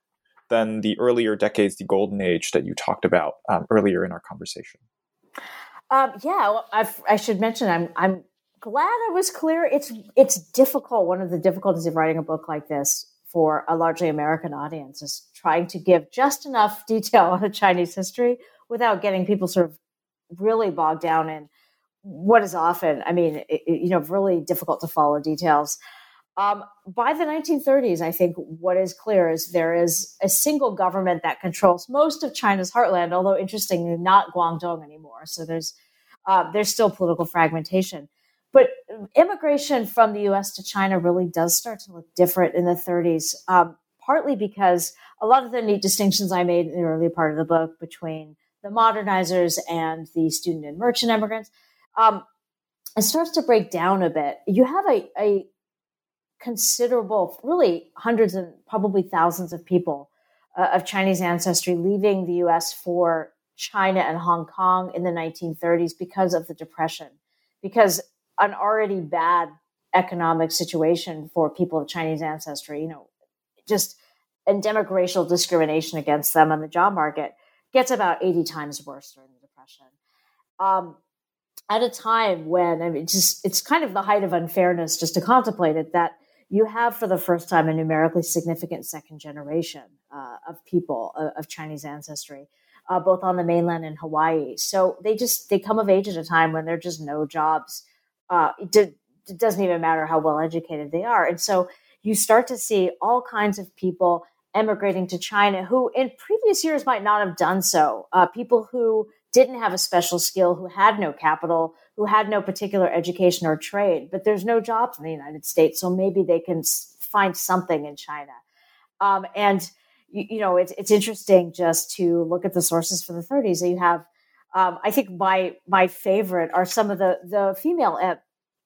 than the earlier decades, the golden age that you talked about um, earlier in our conversation? Um, yeah, well, I've, I should mention, I'm I'm glad I was clear. It's it's difficult. One of the difficulties of writing a book like this for a largely American audience is trying to give just enough detail on Chinese history without getting people sort of really bogged down in what is often, I mean, it, you know, really difficult to follow details. Um, by the nineteen thirties, I think what is clear is there is a single government that controls most of China's heartland, although interestingly not Guangdong anymore. So there's uh, there's still political fragmentation. But immigration from the U S to China really does start to look different in the thirties, um, partly because a lot of the neat distinctions I made in the early part of the book between the modernizers and the student and merchant immigrants, um, it starts to break down a bit. You have a, a considerable, really hundreds and probably thousands of people uh, of Chinese ancestry leaving the U S for China and Hong Kong in the nineteen thirties because of the Depression, because an already bad economic situation for people of Chinese ancestry, you know, just endemic racial discrimination against them on the job market gets about eighty times worse during the Depression. Um, at a time when, I mean, just, it's kind of the height of unfairness just to contemplate it, that you have for the first time a numerically significant second generation uh, of people uh, of Chinese ancestry, uh, both on the mainland and Hawaii. So they just, they come of age at a time when there are just no jobs. Uh, it, did, it doesn't even matter how well educated they are. And so you start to see all kinds of people emigrating to China who in previous years might not have done so. Uh, people who didn't have a special skill, who had no capital, who had no particular education or trade, but there's no jobs in the United States. So maybe they can find something in China. Um, and, you, you know, it's, it's interesting just to look at the sources for the thirties. You have, um, I think my, my favorite are some of the, the female em-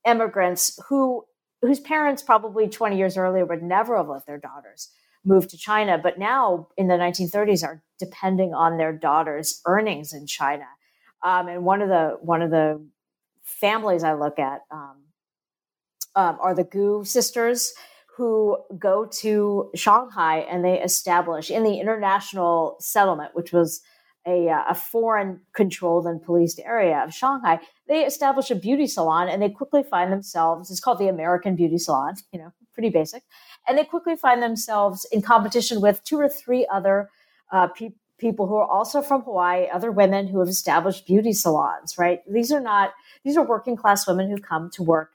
immigrants who, whose parents probably twenty years earlier would never have let their daughters move to China, but now in the nineteen thirties are depending on their daughters' earnings in China. Um, and one of the one of the families I look at um, um, are the Gu sisters, who go to Shanghai and they establish in the international settlement, which was a, a foreign controlled and policed area of Shanghai. They establish a beauty salon and they quickly find themselves, it's called the American Beauty Salon, you know, pretty basic. And they quickly find themselves in competition with two or three other uh, pe- people who are also from Hawaii, other women who have established beauty salons, right? These are not, these are working class women who come to work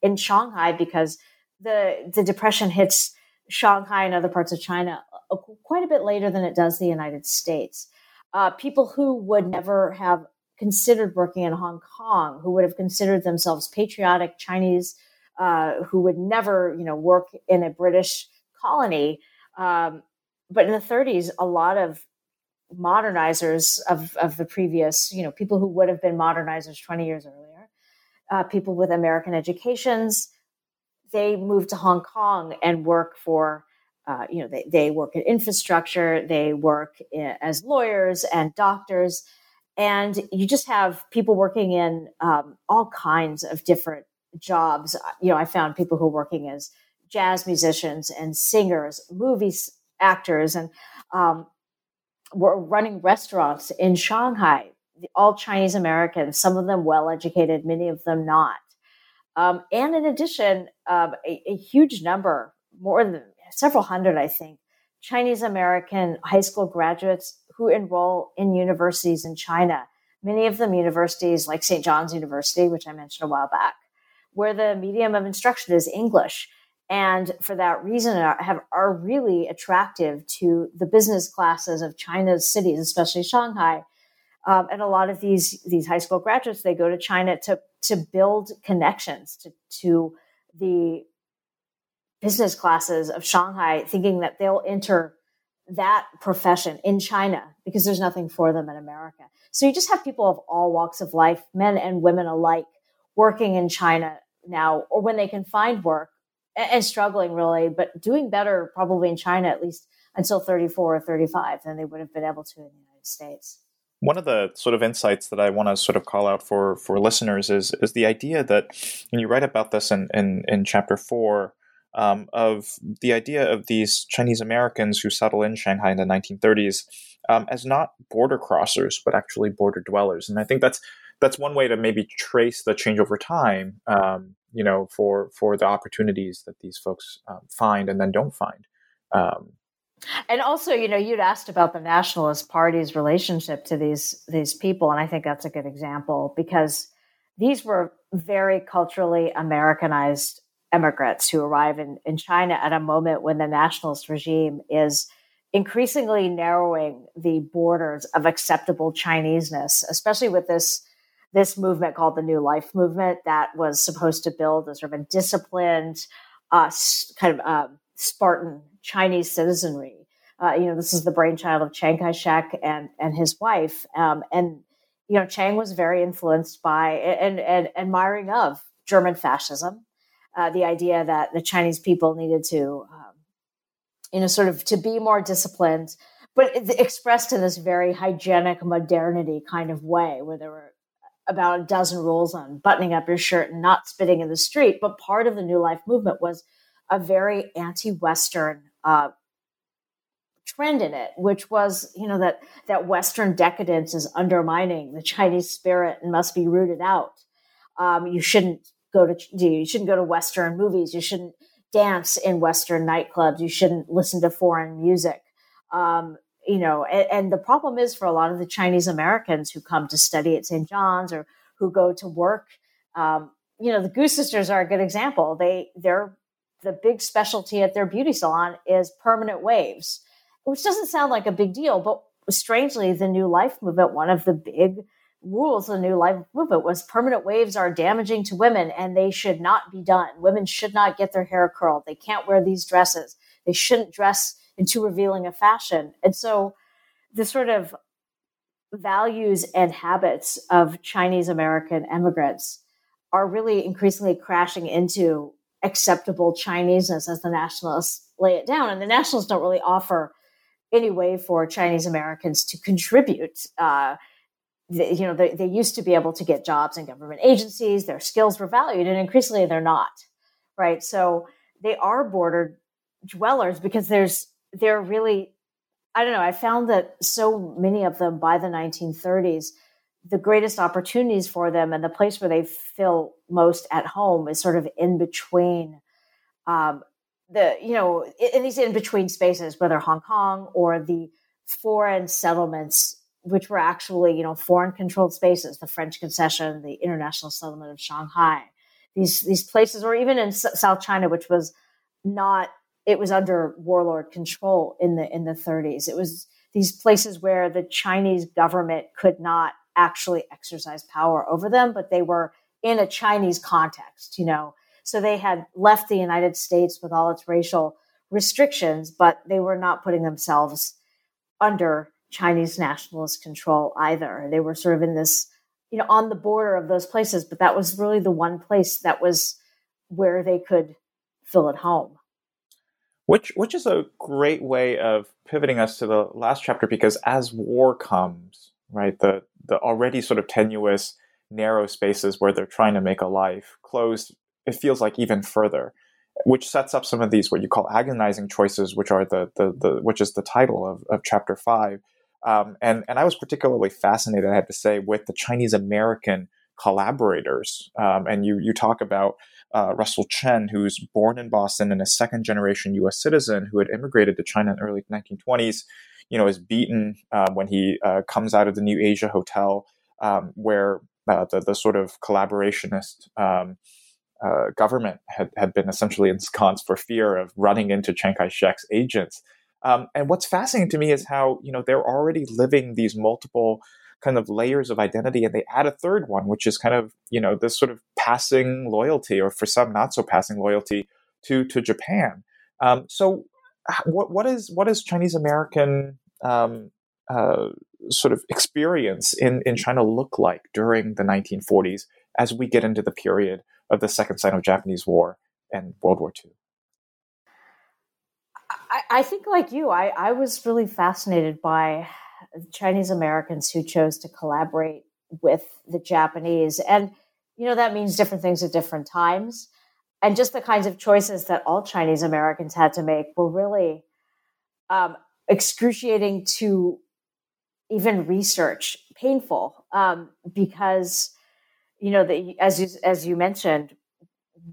in Shanghai because the, the Depression hits Shanghai and other parts of China a, a, quite a bit later than it does the United States. Uh, people who would never have considered working in Hong Kong, who would have considered themselves patriotic Chinese Uh, who would never, you know, work in a British colony. Um, but in the thirties, a lot of modernizers of, of the previous, you know, people who would have been modernizers twenty years earlier, uh, people with American educations, they moved to Hong Kong and work for, uh, you know, they, they work in infrastructure, they work in, as lawyers and doctors. And you just have people working in um, all kinds of different jobs. You know, I found people who are working as jazz musicians and singers, movie actors, and um, were running restaurants in Shanghai, all Chinese Americans, some of them well-educated, many of them not. Um, and in addition, um, a, a huge number, more than several hundred, I think, Chinese American high school graduates who enroll in universities in China, many of them universities like Saint John's University, which I mentioned a while back, where the medium of instruction is English, and for that reason are, have, are really attractive to the business classes of China's cities, especially Shanghai. Um, and a lot of these these high school graduates, they go to China to to build connections to, to the business classes of Shanghai, thinking that they'll enter that profession in China because there's nothing for them in America. So you just have people of all walks of life, men and women alike, working in China now, or when they can find work and struggling really, but doing better probably in China, at least until thirty-four or thirty-five, than they would have been able to in the United States. One of the sort of insights that I want to sort of call out for, for listeners is, is the idea that, and you write about this in, in, in chapter four, um, of the idea of these Chinese Americans who settle in Shanghai in the nineteen thirties um, as not border crossers, but actually border dwellers. And I think that's That's one way to maybe trace the change over time, um, you know, for for the opportunities that these folks um, find and then don't find. Um, and also, you know, you'd asked about the Nationalist Party's relationship to these these people, and I think that's a good example because these were very culturally Americanized immigrants who arrive in, in China at a moment when the nationalist regime is increasingly narrowing the borders of acceptable Chineseness, especially with this This movement called the New Life Movement that was supposed to build a sort of a disciplined, uh, kind of uh, Spartan Chinese citizenry. Uh, you know, this is the brainchild of Chiang Kai-shek and, and his wife. Um, and you know, Chiang was very influenced by and, and, and admiring of German fascism, uh, the idea that the Chinese people needed to, um, you know, sort of to be more disciplined, but expressed in this very hygienic modernity kind of way, where there were about a dozen rules on buttoning up your shirt and not spitting in the street. But part of the New Life movement was a very anti-Western uh, trend in it, which was, you know, that that Western decadence is undermining the Chinese spirit and must be rooted out. Um, you shouldn't go to you shouldn't go to Western movies. You shouldn't dance in Western nightclubs. You shouldn't listen to foreign music. Um, you know, and, and the problem is for a lot of the Chinese Americans who come to study at Saint John's or who go to work, um, you know, the Gu sisters are a good example. They, they're the big specialty at their beauty salon is permanent waves, which doesn't sound like a big deal, but strangely, the New Life movement, one of the big rules of the New Life movement was permanent waves are damaging to women and they should not be done. Women should not get their hair curled. They can't wear these dresses. They shouldn't dress in too revealing a fashion. And so the sort of values and habits of Chinese American immigrants are really increasingly crashing into acceptable Chineseness as the nationalists lay it down. And the nationalists don't really offer any way for Chinese Americans to contribute. Uh, they, you know, they, they used to be able to get jobs in government agencies, their skills were valued, and increasingly they're not, right? So they are border dwellers because there's, they're really, I don't know, I found that so many of them by the nineteen thirties, the greatest opportunities for them and the place where they feel most at home is sort of in between um, the, you know, in these in-between spaces, whether Hong Kong or the foreign settlements, which were actually, you know, foreign controlled spaces, the French concession, the international settlement of Shanghai, these, these places, or even in S- South China, which was not, it was under warlord control in the, in the thirties. It was these places where the Chinese government could not actually exercise power over them, but they were in a Chinese context, you know. So they had left the United States with all its racial restrictions, but they were not putting themselves under Chinese nationalist control either. They were sort of in this, you know, on the border of those places, but that was really the one place that was where they could feel at home. Which which is a great way of pivoting us to the last chapter, because as war comes, right, the the already sort of tenuous, narrow spaces where they're trying to make a life closed, it feels like even further, which sets up some of these what you call agonizing choices, which are the the, the which is the title of, of chapter five. Um, and and I was particularly fascinated, I have to say, with the Chinese American collaborators, um, and you you talk about. Uh, Russell Chen, who's born in Boston and a second-generation U S citizen who had immigrated to China in the early nineteen twenties, you know, is beaten uh, when he uh, comes out of the New Asia Hotel, um, where uh, the, the sort of collaborationist um, uh, government had, had been essentially ensconced for fear of running into Chiang Kai-shek's agents. Um, and what's fascinating to me is how, you know, they're already living these multiple kind of layers of identity, and they add a third one, which is kind of, you know, this sort of passing loyalty, or for some not so passing loyalty to to Japan. Um, so, what what is what is Chinese American um, uh, sort of experience in in China look like during the nineteen forties as we get into the period of the Second Sino-Japanese War and World War Two? I, I think, like you, I, I was really fascinated by Chinese Americans who chose to collaborate with the Japanese. And, you know, that means different things at different times. And just the kinds of choices that all Chinese Americans had to make were really um, excruciating to even research, painful, um, because, you know, the, as you, as you mentioned,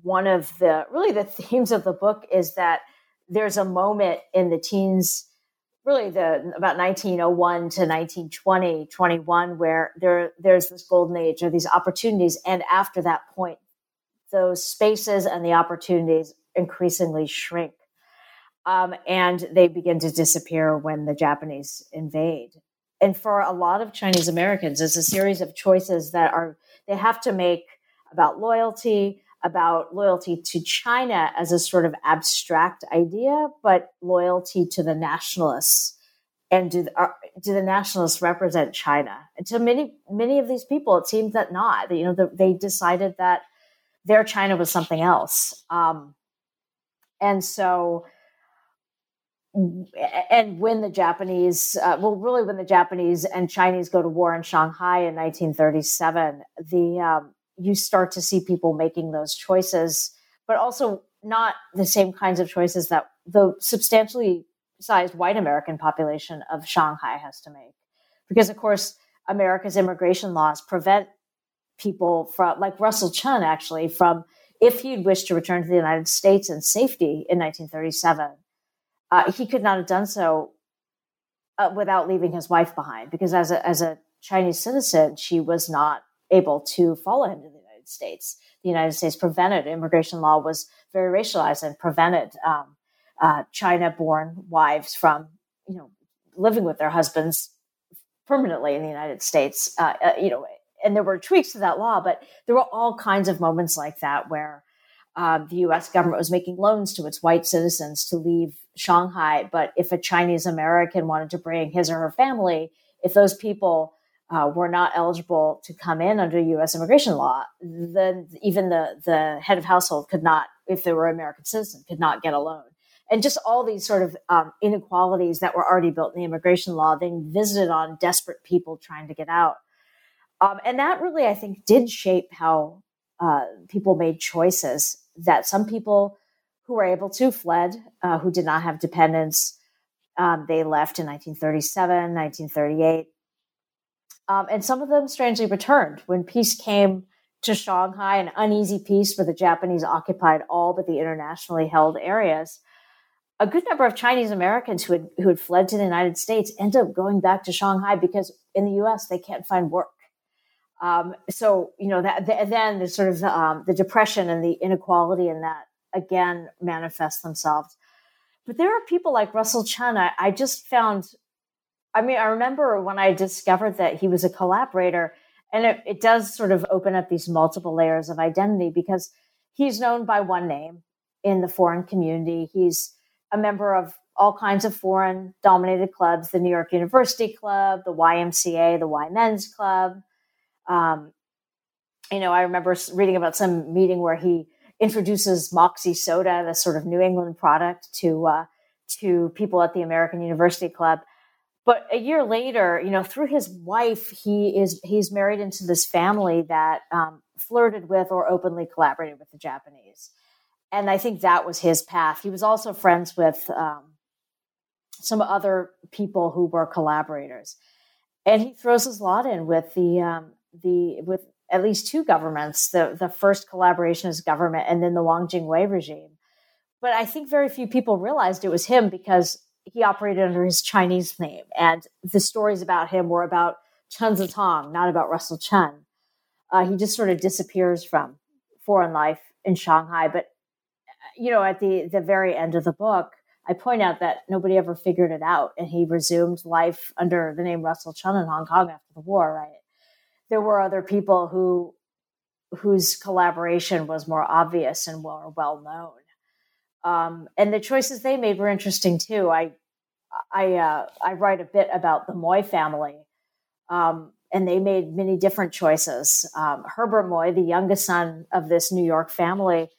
one of the, really the themes of the book is that there's a moment in the teens, really the about nineteen oh one to nineteen twenty, twenty-one, where there there's this golden age or these opportunities. And after that point, those spaces and the opportunities increasingly shrink. Um, and they begin to disappear when the Japanese invade. And for a lot of Chinese Americans, it's a series of choices that are they have to make about loyalty, about loyalty to China as a sort of abstract idea, but loyalty to the nationalists And do the, are, do the nationalists represent China? And to many many of these people, it seemed that not. You know, the, they decided that their China was something else. Um, and so, and when the Japanese, uh, well, really when the Japanese and Chinese go to war in Shanghai in nineteen thirty-seven, the um, you start to see people making those choices, but also not the same kinds of choices that the substantially sized white American population of Shanghai has to make. Because, of course, America's immigration laws prevent people from, like Russell Chen actually, from, if he'd wished to return to the United States in safety in nineteen thirty-seven, uh, he could not have done so uh, without leaving his wife behind, because as a, as a Chinese citizen, she was not able to follow him to the United States. The United States prevented, immigration law was very racialized and prevented um, Uh, China-born wives from, you know, living with their husbands permanently in the United States, uh, uh, you know, and there were tweaks to that law, but there were all kinds of moments like that where um, the U S government was making loans to its white citizens to leave Shanghai. But if a Chinese American wanted to bring his or her family, if those people uh, were not eligible to come in under U S immigration law, then even the, the head of household could not, if they were an American citizen, could not get a loan. And just all these sort of um, inequalities that were already built in the immigration law, they visited on desperate people trying to get out. Um, and that really, I think, did shape how uh, people made choices, that some people who were able to fled, uh, who did not have dependents, um, they left in nineteen thirty-seven, nineteen thirty-eight. Um, and some of them strangely returned when peace came to Shanghai, an uneasy peace where the Japanese occupied all but the internationally held areas. A good number of Chinese Americans who had who had fled to the United States end up going back to Shanghai because in the U S they can't find work. Um, so you know that the, then the sort of um, the depression and the inequality in that again manifest themselves. But there are people like Russell Chen. I, I just found. I mean, I remember when I discovered that he was a collaborator, and it, it does sort of open up these multiple layers of identity because he's known by one name in the foreign community. He's a member of all kinds of foreign-dominated clubs, the New York University Club, the Y M C A, the Y Men's Club. Um, you know, I remember reading about some meeting where he introduces Moxie soda, this sort of New England product, to uh, to people at the American University Club. But a year later, you know, through his wife, he is he's married into this family that um, flirted with or openly collaborated with the Japanese. And I think that was his path. He was also friends with um, some other people who were collaborators, and he throws his lot in with the um, the with at least two governments. The the first collaborationist government, and then the Wang Jingwei regime. But I think very few people realized it was him because he operated under his Chinese name, and the stories about him were about Chen Zitong, not about Russell Chen. Uh, he just sort of disappears from foreign life in Shanghai, but. You know, at the, the very end of the book, I point out that nobody ever figured it out, and he resumed life under the name Russell Chen in Hong Kong after the war, right? There were other people who whose collaboration was more obvious and more well-known. Um, and the choices they made were interesting, too. I I, uh, I write a bit about the Moy family, um, and they made many different choices. Um, Herbert Moy, the youngest son of this New York family,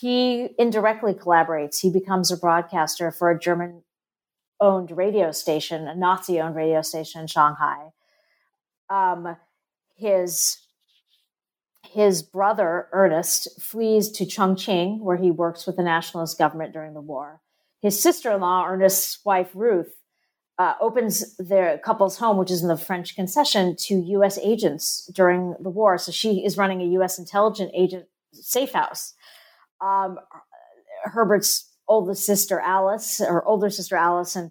he indirectly collaborates. He becomes a broadcaster for a German-owned radio station, a Nazi-owned radio station in Shanghai. Um, his, his brother, Ernest, flees to Chongqing, where he works with the nationalist government during the war. His sister-in-law, Ernest's wife, Ruth, uh, opens their couple's home, which is in the French concession, to U S agents during the war. So she is running a U S intelligence agent safe house. Um, Herbert's oldest sister, Alice, or older sister, Alice, and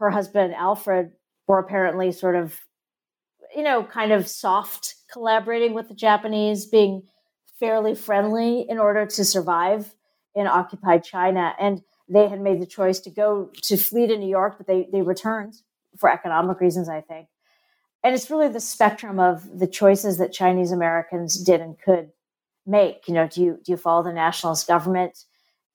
her husband, Alfred, were apparently sort of, you know, kind of soft collaborating with the Japanese, being fairly friendly in order to survive in occupied China. And they had made the choice to go to flee to New York, but they, they returned for economic reasons, I think. And it's really the spectrum of the choices that Chinese Americans did and could make. You know, do you do you follow the nationalist government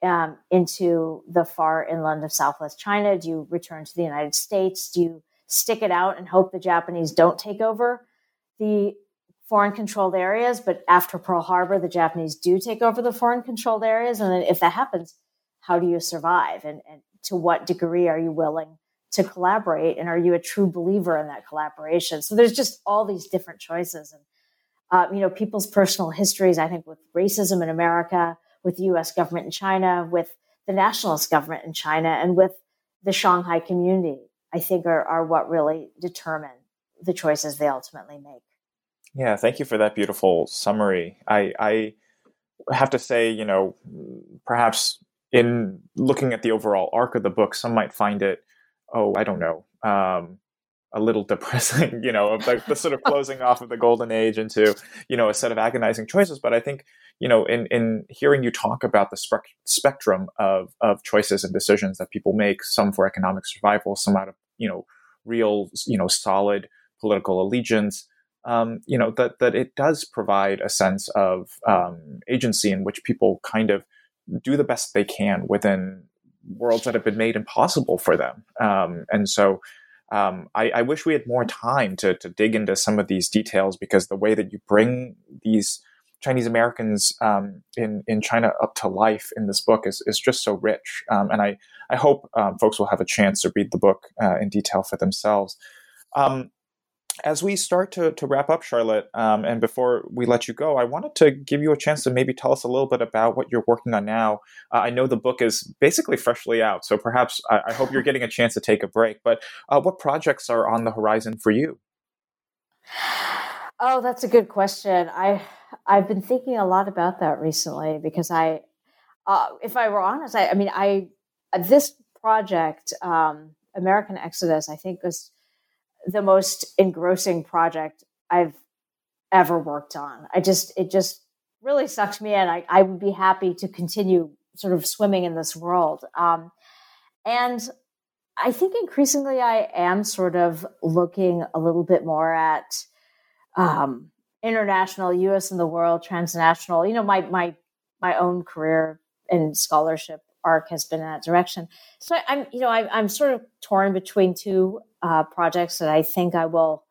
um, into the far inland of Southwest China? Do you return to the United States? Do you stick it out and hope the Japanese don't take over the foreign controlled areas. But after Pearl Harbor, the Japanese do take over the foreign controlled areas. And then if that happens, how do you survive? And, and to what degree are you willing to collaborate? And are you a true believer in that collaboration? So there's just all these different choices. And, uh, you know, people's personal histories, I think, with racism in America, with the U S government in China, with the nationalist government in China, and with the Shanghai community, I think are, are what really determine the choices they ultimately make. Yeah, thank you for that beautiful summary. I, I have to say, you know, perhaps in looking at the overall arc of the book, some might find it, oh, I don't know, um, a little depressing, you know, of like the sort of closing off of the golden age into, you know, a set of agonizing choices. But I think, you know, in, in hearing you talk about the spe- spectrum of, of choices and decisions that people make, some for economic survival, some out of, you know, real, you know, solid political allegiance, um, you know, that, that it does provide a sense of um, agency in which people kind of do the best they can within worlds that have been made impossible for them. Um, and so um, I, I wish we had more time to, to dig into some of these details, because the way that you bring these Chinese Americans um, in, in China up to life in this book is, is just so rich. Um, and I, I hope um, folks will have a chance to read the book uh, in detail for themselves. Um, as we start to, to wrap up, Charlotte, um, and before we let you go, I wanted to give you a chance to maybe tell us a little bit about what you're working on now. Uh, I know the book is basically freshly out, so perhaps I, I hope you're getting a chance to take a break, but uh, what projects are on the horizon for you? Oh, that's a good question. I, I've been thinking a lot about that recently, because I, uh, if I were honest, I, I mean, I, this project, um, American Exodus, I think was the most engrossing project I've ever worked on. I just, it just really sucked me in. I, I would be happy to continue sort of swimming in this world. Um, and I think increasingly I am sort of looking a little bit more at, Um, international, U S and the world, transnational. You know, my my my own career and scholarship arc has been in that direction. So I, I'm, you know, I, I'm sort of torn between two uh, projects that I think I will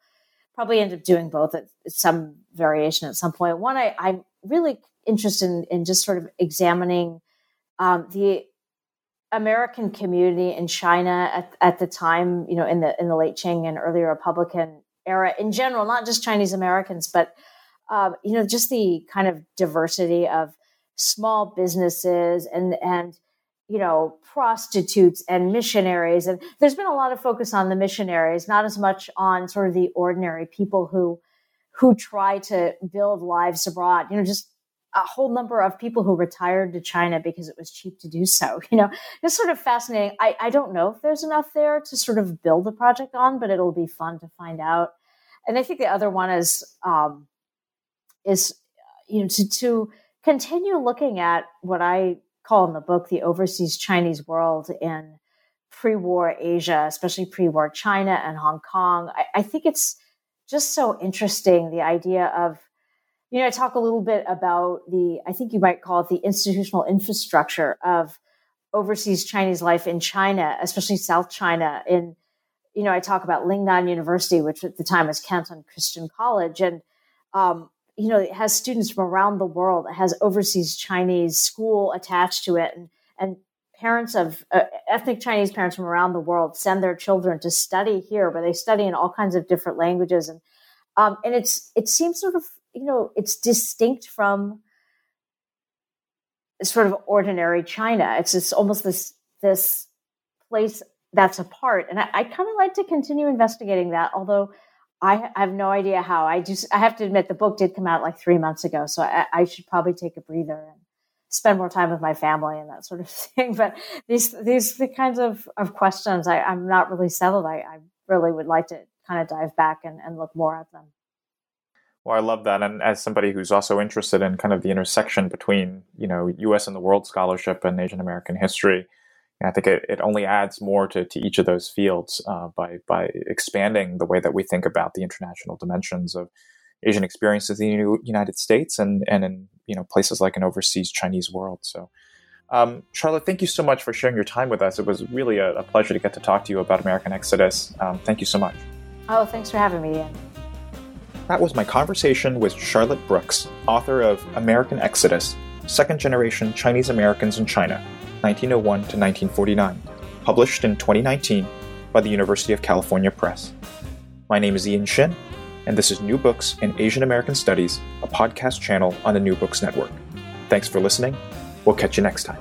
probably end up doing both at some variation at some point. One, I, I'm really interested in, in just sort of examining um, the American community in China at, at the time, you know, in the in the late Qing and early Republican era in general, not just Chinese Americans, but, um, you know, just the kind of diversity of small businesses and, and, you know, prostitutes and missionaries. And there's been a lot of focus on the missionaries, not as much on sort of the ordinary people who, who try to build lives abroad, you know, just a whole number of people who retired to China because it was cheap to do so, you know, it's sort of fascinating. I, I don't know if there's enough there to sort of build a project on, but it'll be fun to find out. And I think the other one is, um, is, you know, to, to continue looking at what I call in the book, the overseas Chinese world in pre-war Asia, especially pre-war China and Hong Kong. I, I think it's just so interesting, the idea of, you know, I talk a little bit about the, I think you might call it the institutional infrastructure of overseas Chinese life in China, especially South China. In, you know, I talk about Lingnan University, which at the time was Canton Christian College. And, um, you know, it has students from around the world. It has overseas Chinese school attached to it. And, and parents of uh, ethnic Chinese parents from around the world send their children to study here, where they study in all kinds of different languages. And, um, and it's, it seems sort of, you know, it's distinct from sort of ordinary China. It's just almost this, this place that's apart. And I, I kind of like to continue investigating that, although I, I have no idea how. I just, I have to admit, the book did come out like three months ago, so I, I should probably take a breather and spend more time with my family and that sort of thing. But these, these the kinds of, of questions, I, I'm not really settled. I, I really would like to kind of dive back and, and look more at them. Well, I love that. And as somebody who's also interested in kind of the intersection between, you know, U S and the world scholarship and Asian American history, I think it, it only adds more to, to each of those fields uh, by by expanding the way that we think about the international dimensions of Asian experiences in the United States and, and in, you know, places like an overseas Chinese world. So Um, Charlotte, thank you so much for sharing your time with us. It was really a, a pleasure to get to talk to you about American Exodus. Um, thank you so much. Oh, thanks for having me, Ian. That was my conversation with Charlotte Brooks, author of American Exodus, Second Generation Chinese Americans in China, nineteen oh one to nineteen forty-nine, published in twenty nineteen by the University of California Press. My name is Ian Shin, and this is New Books in Asian American Studies, a podcast channel on the New Books Network. Thanks for listening. We'll catch you next time.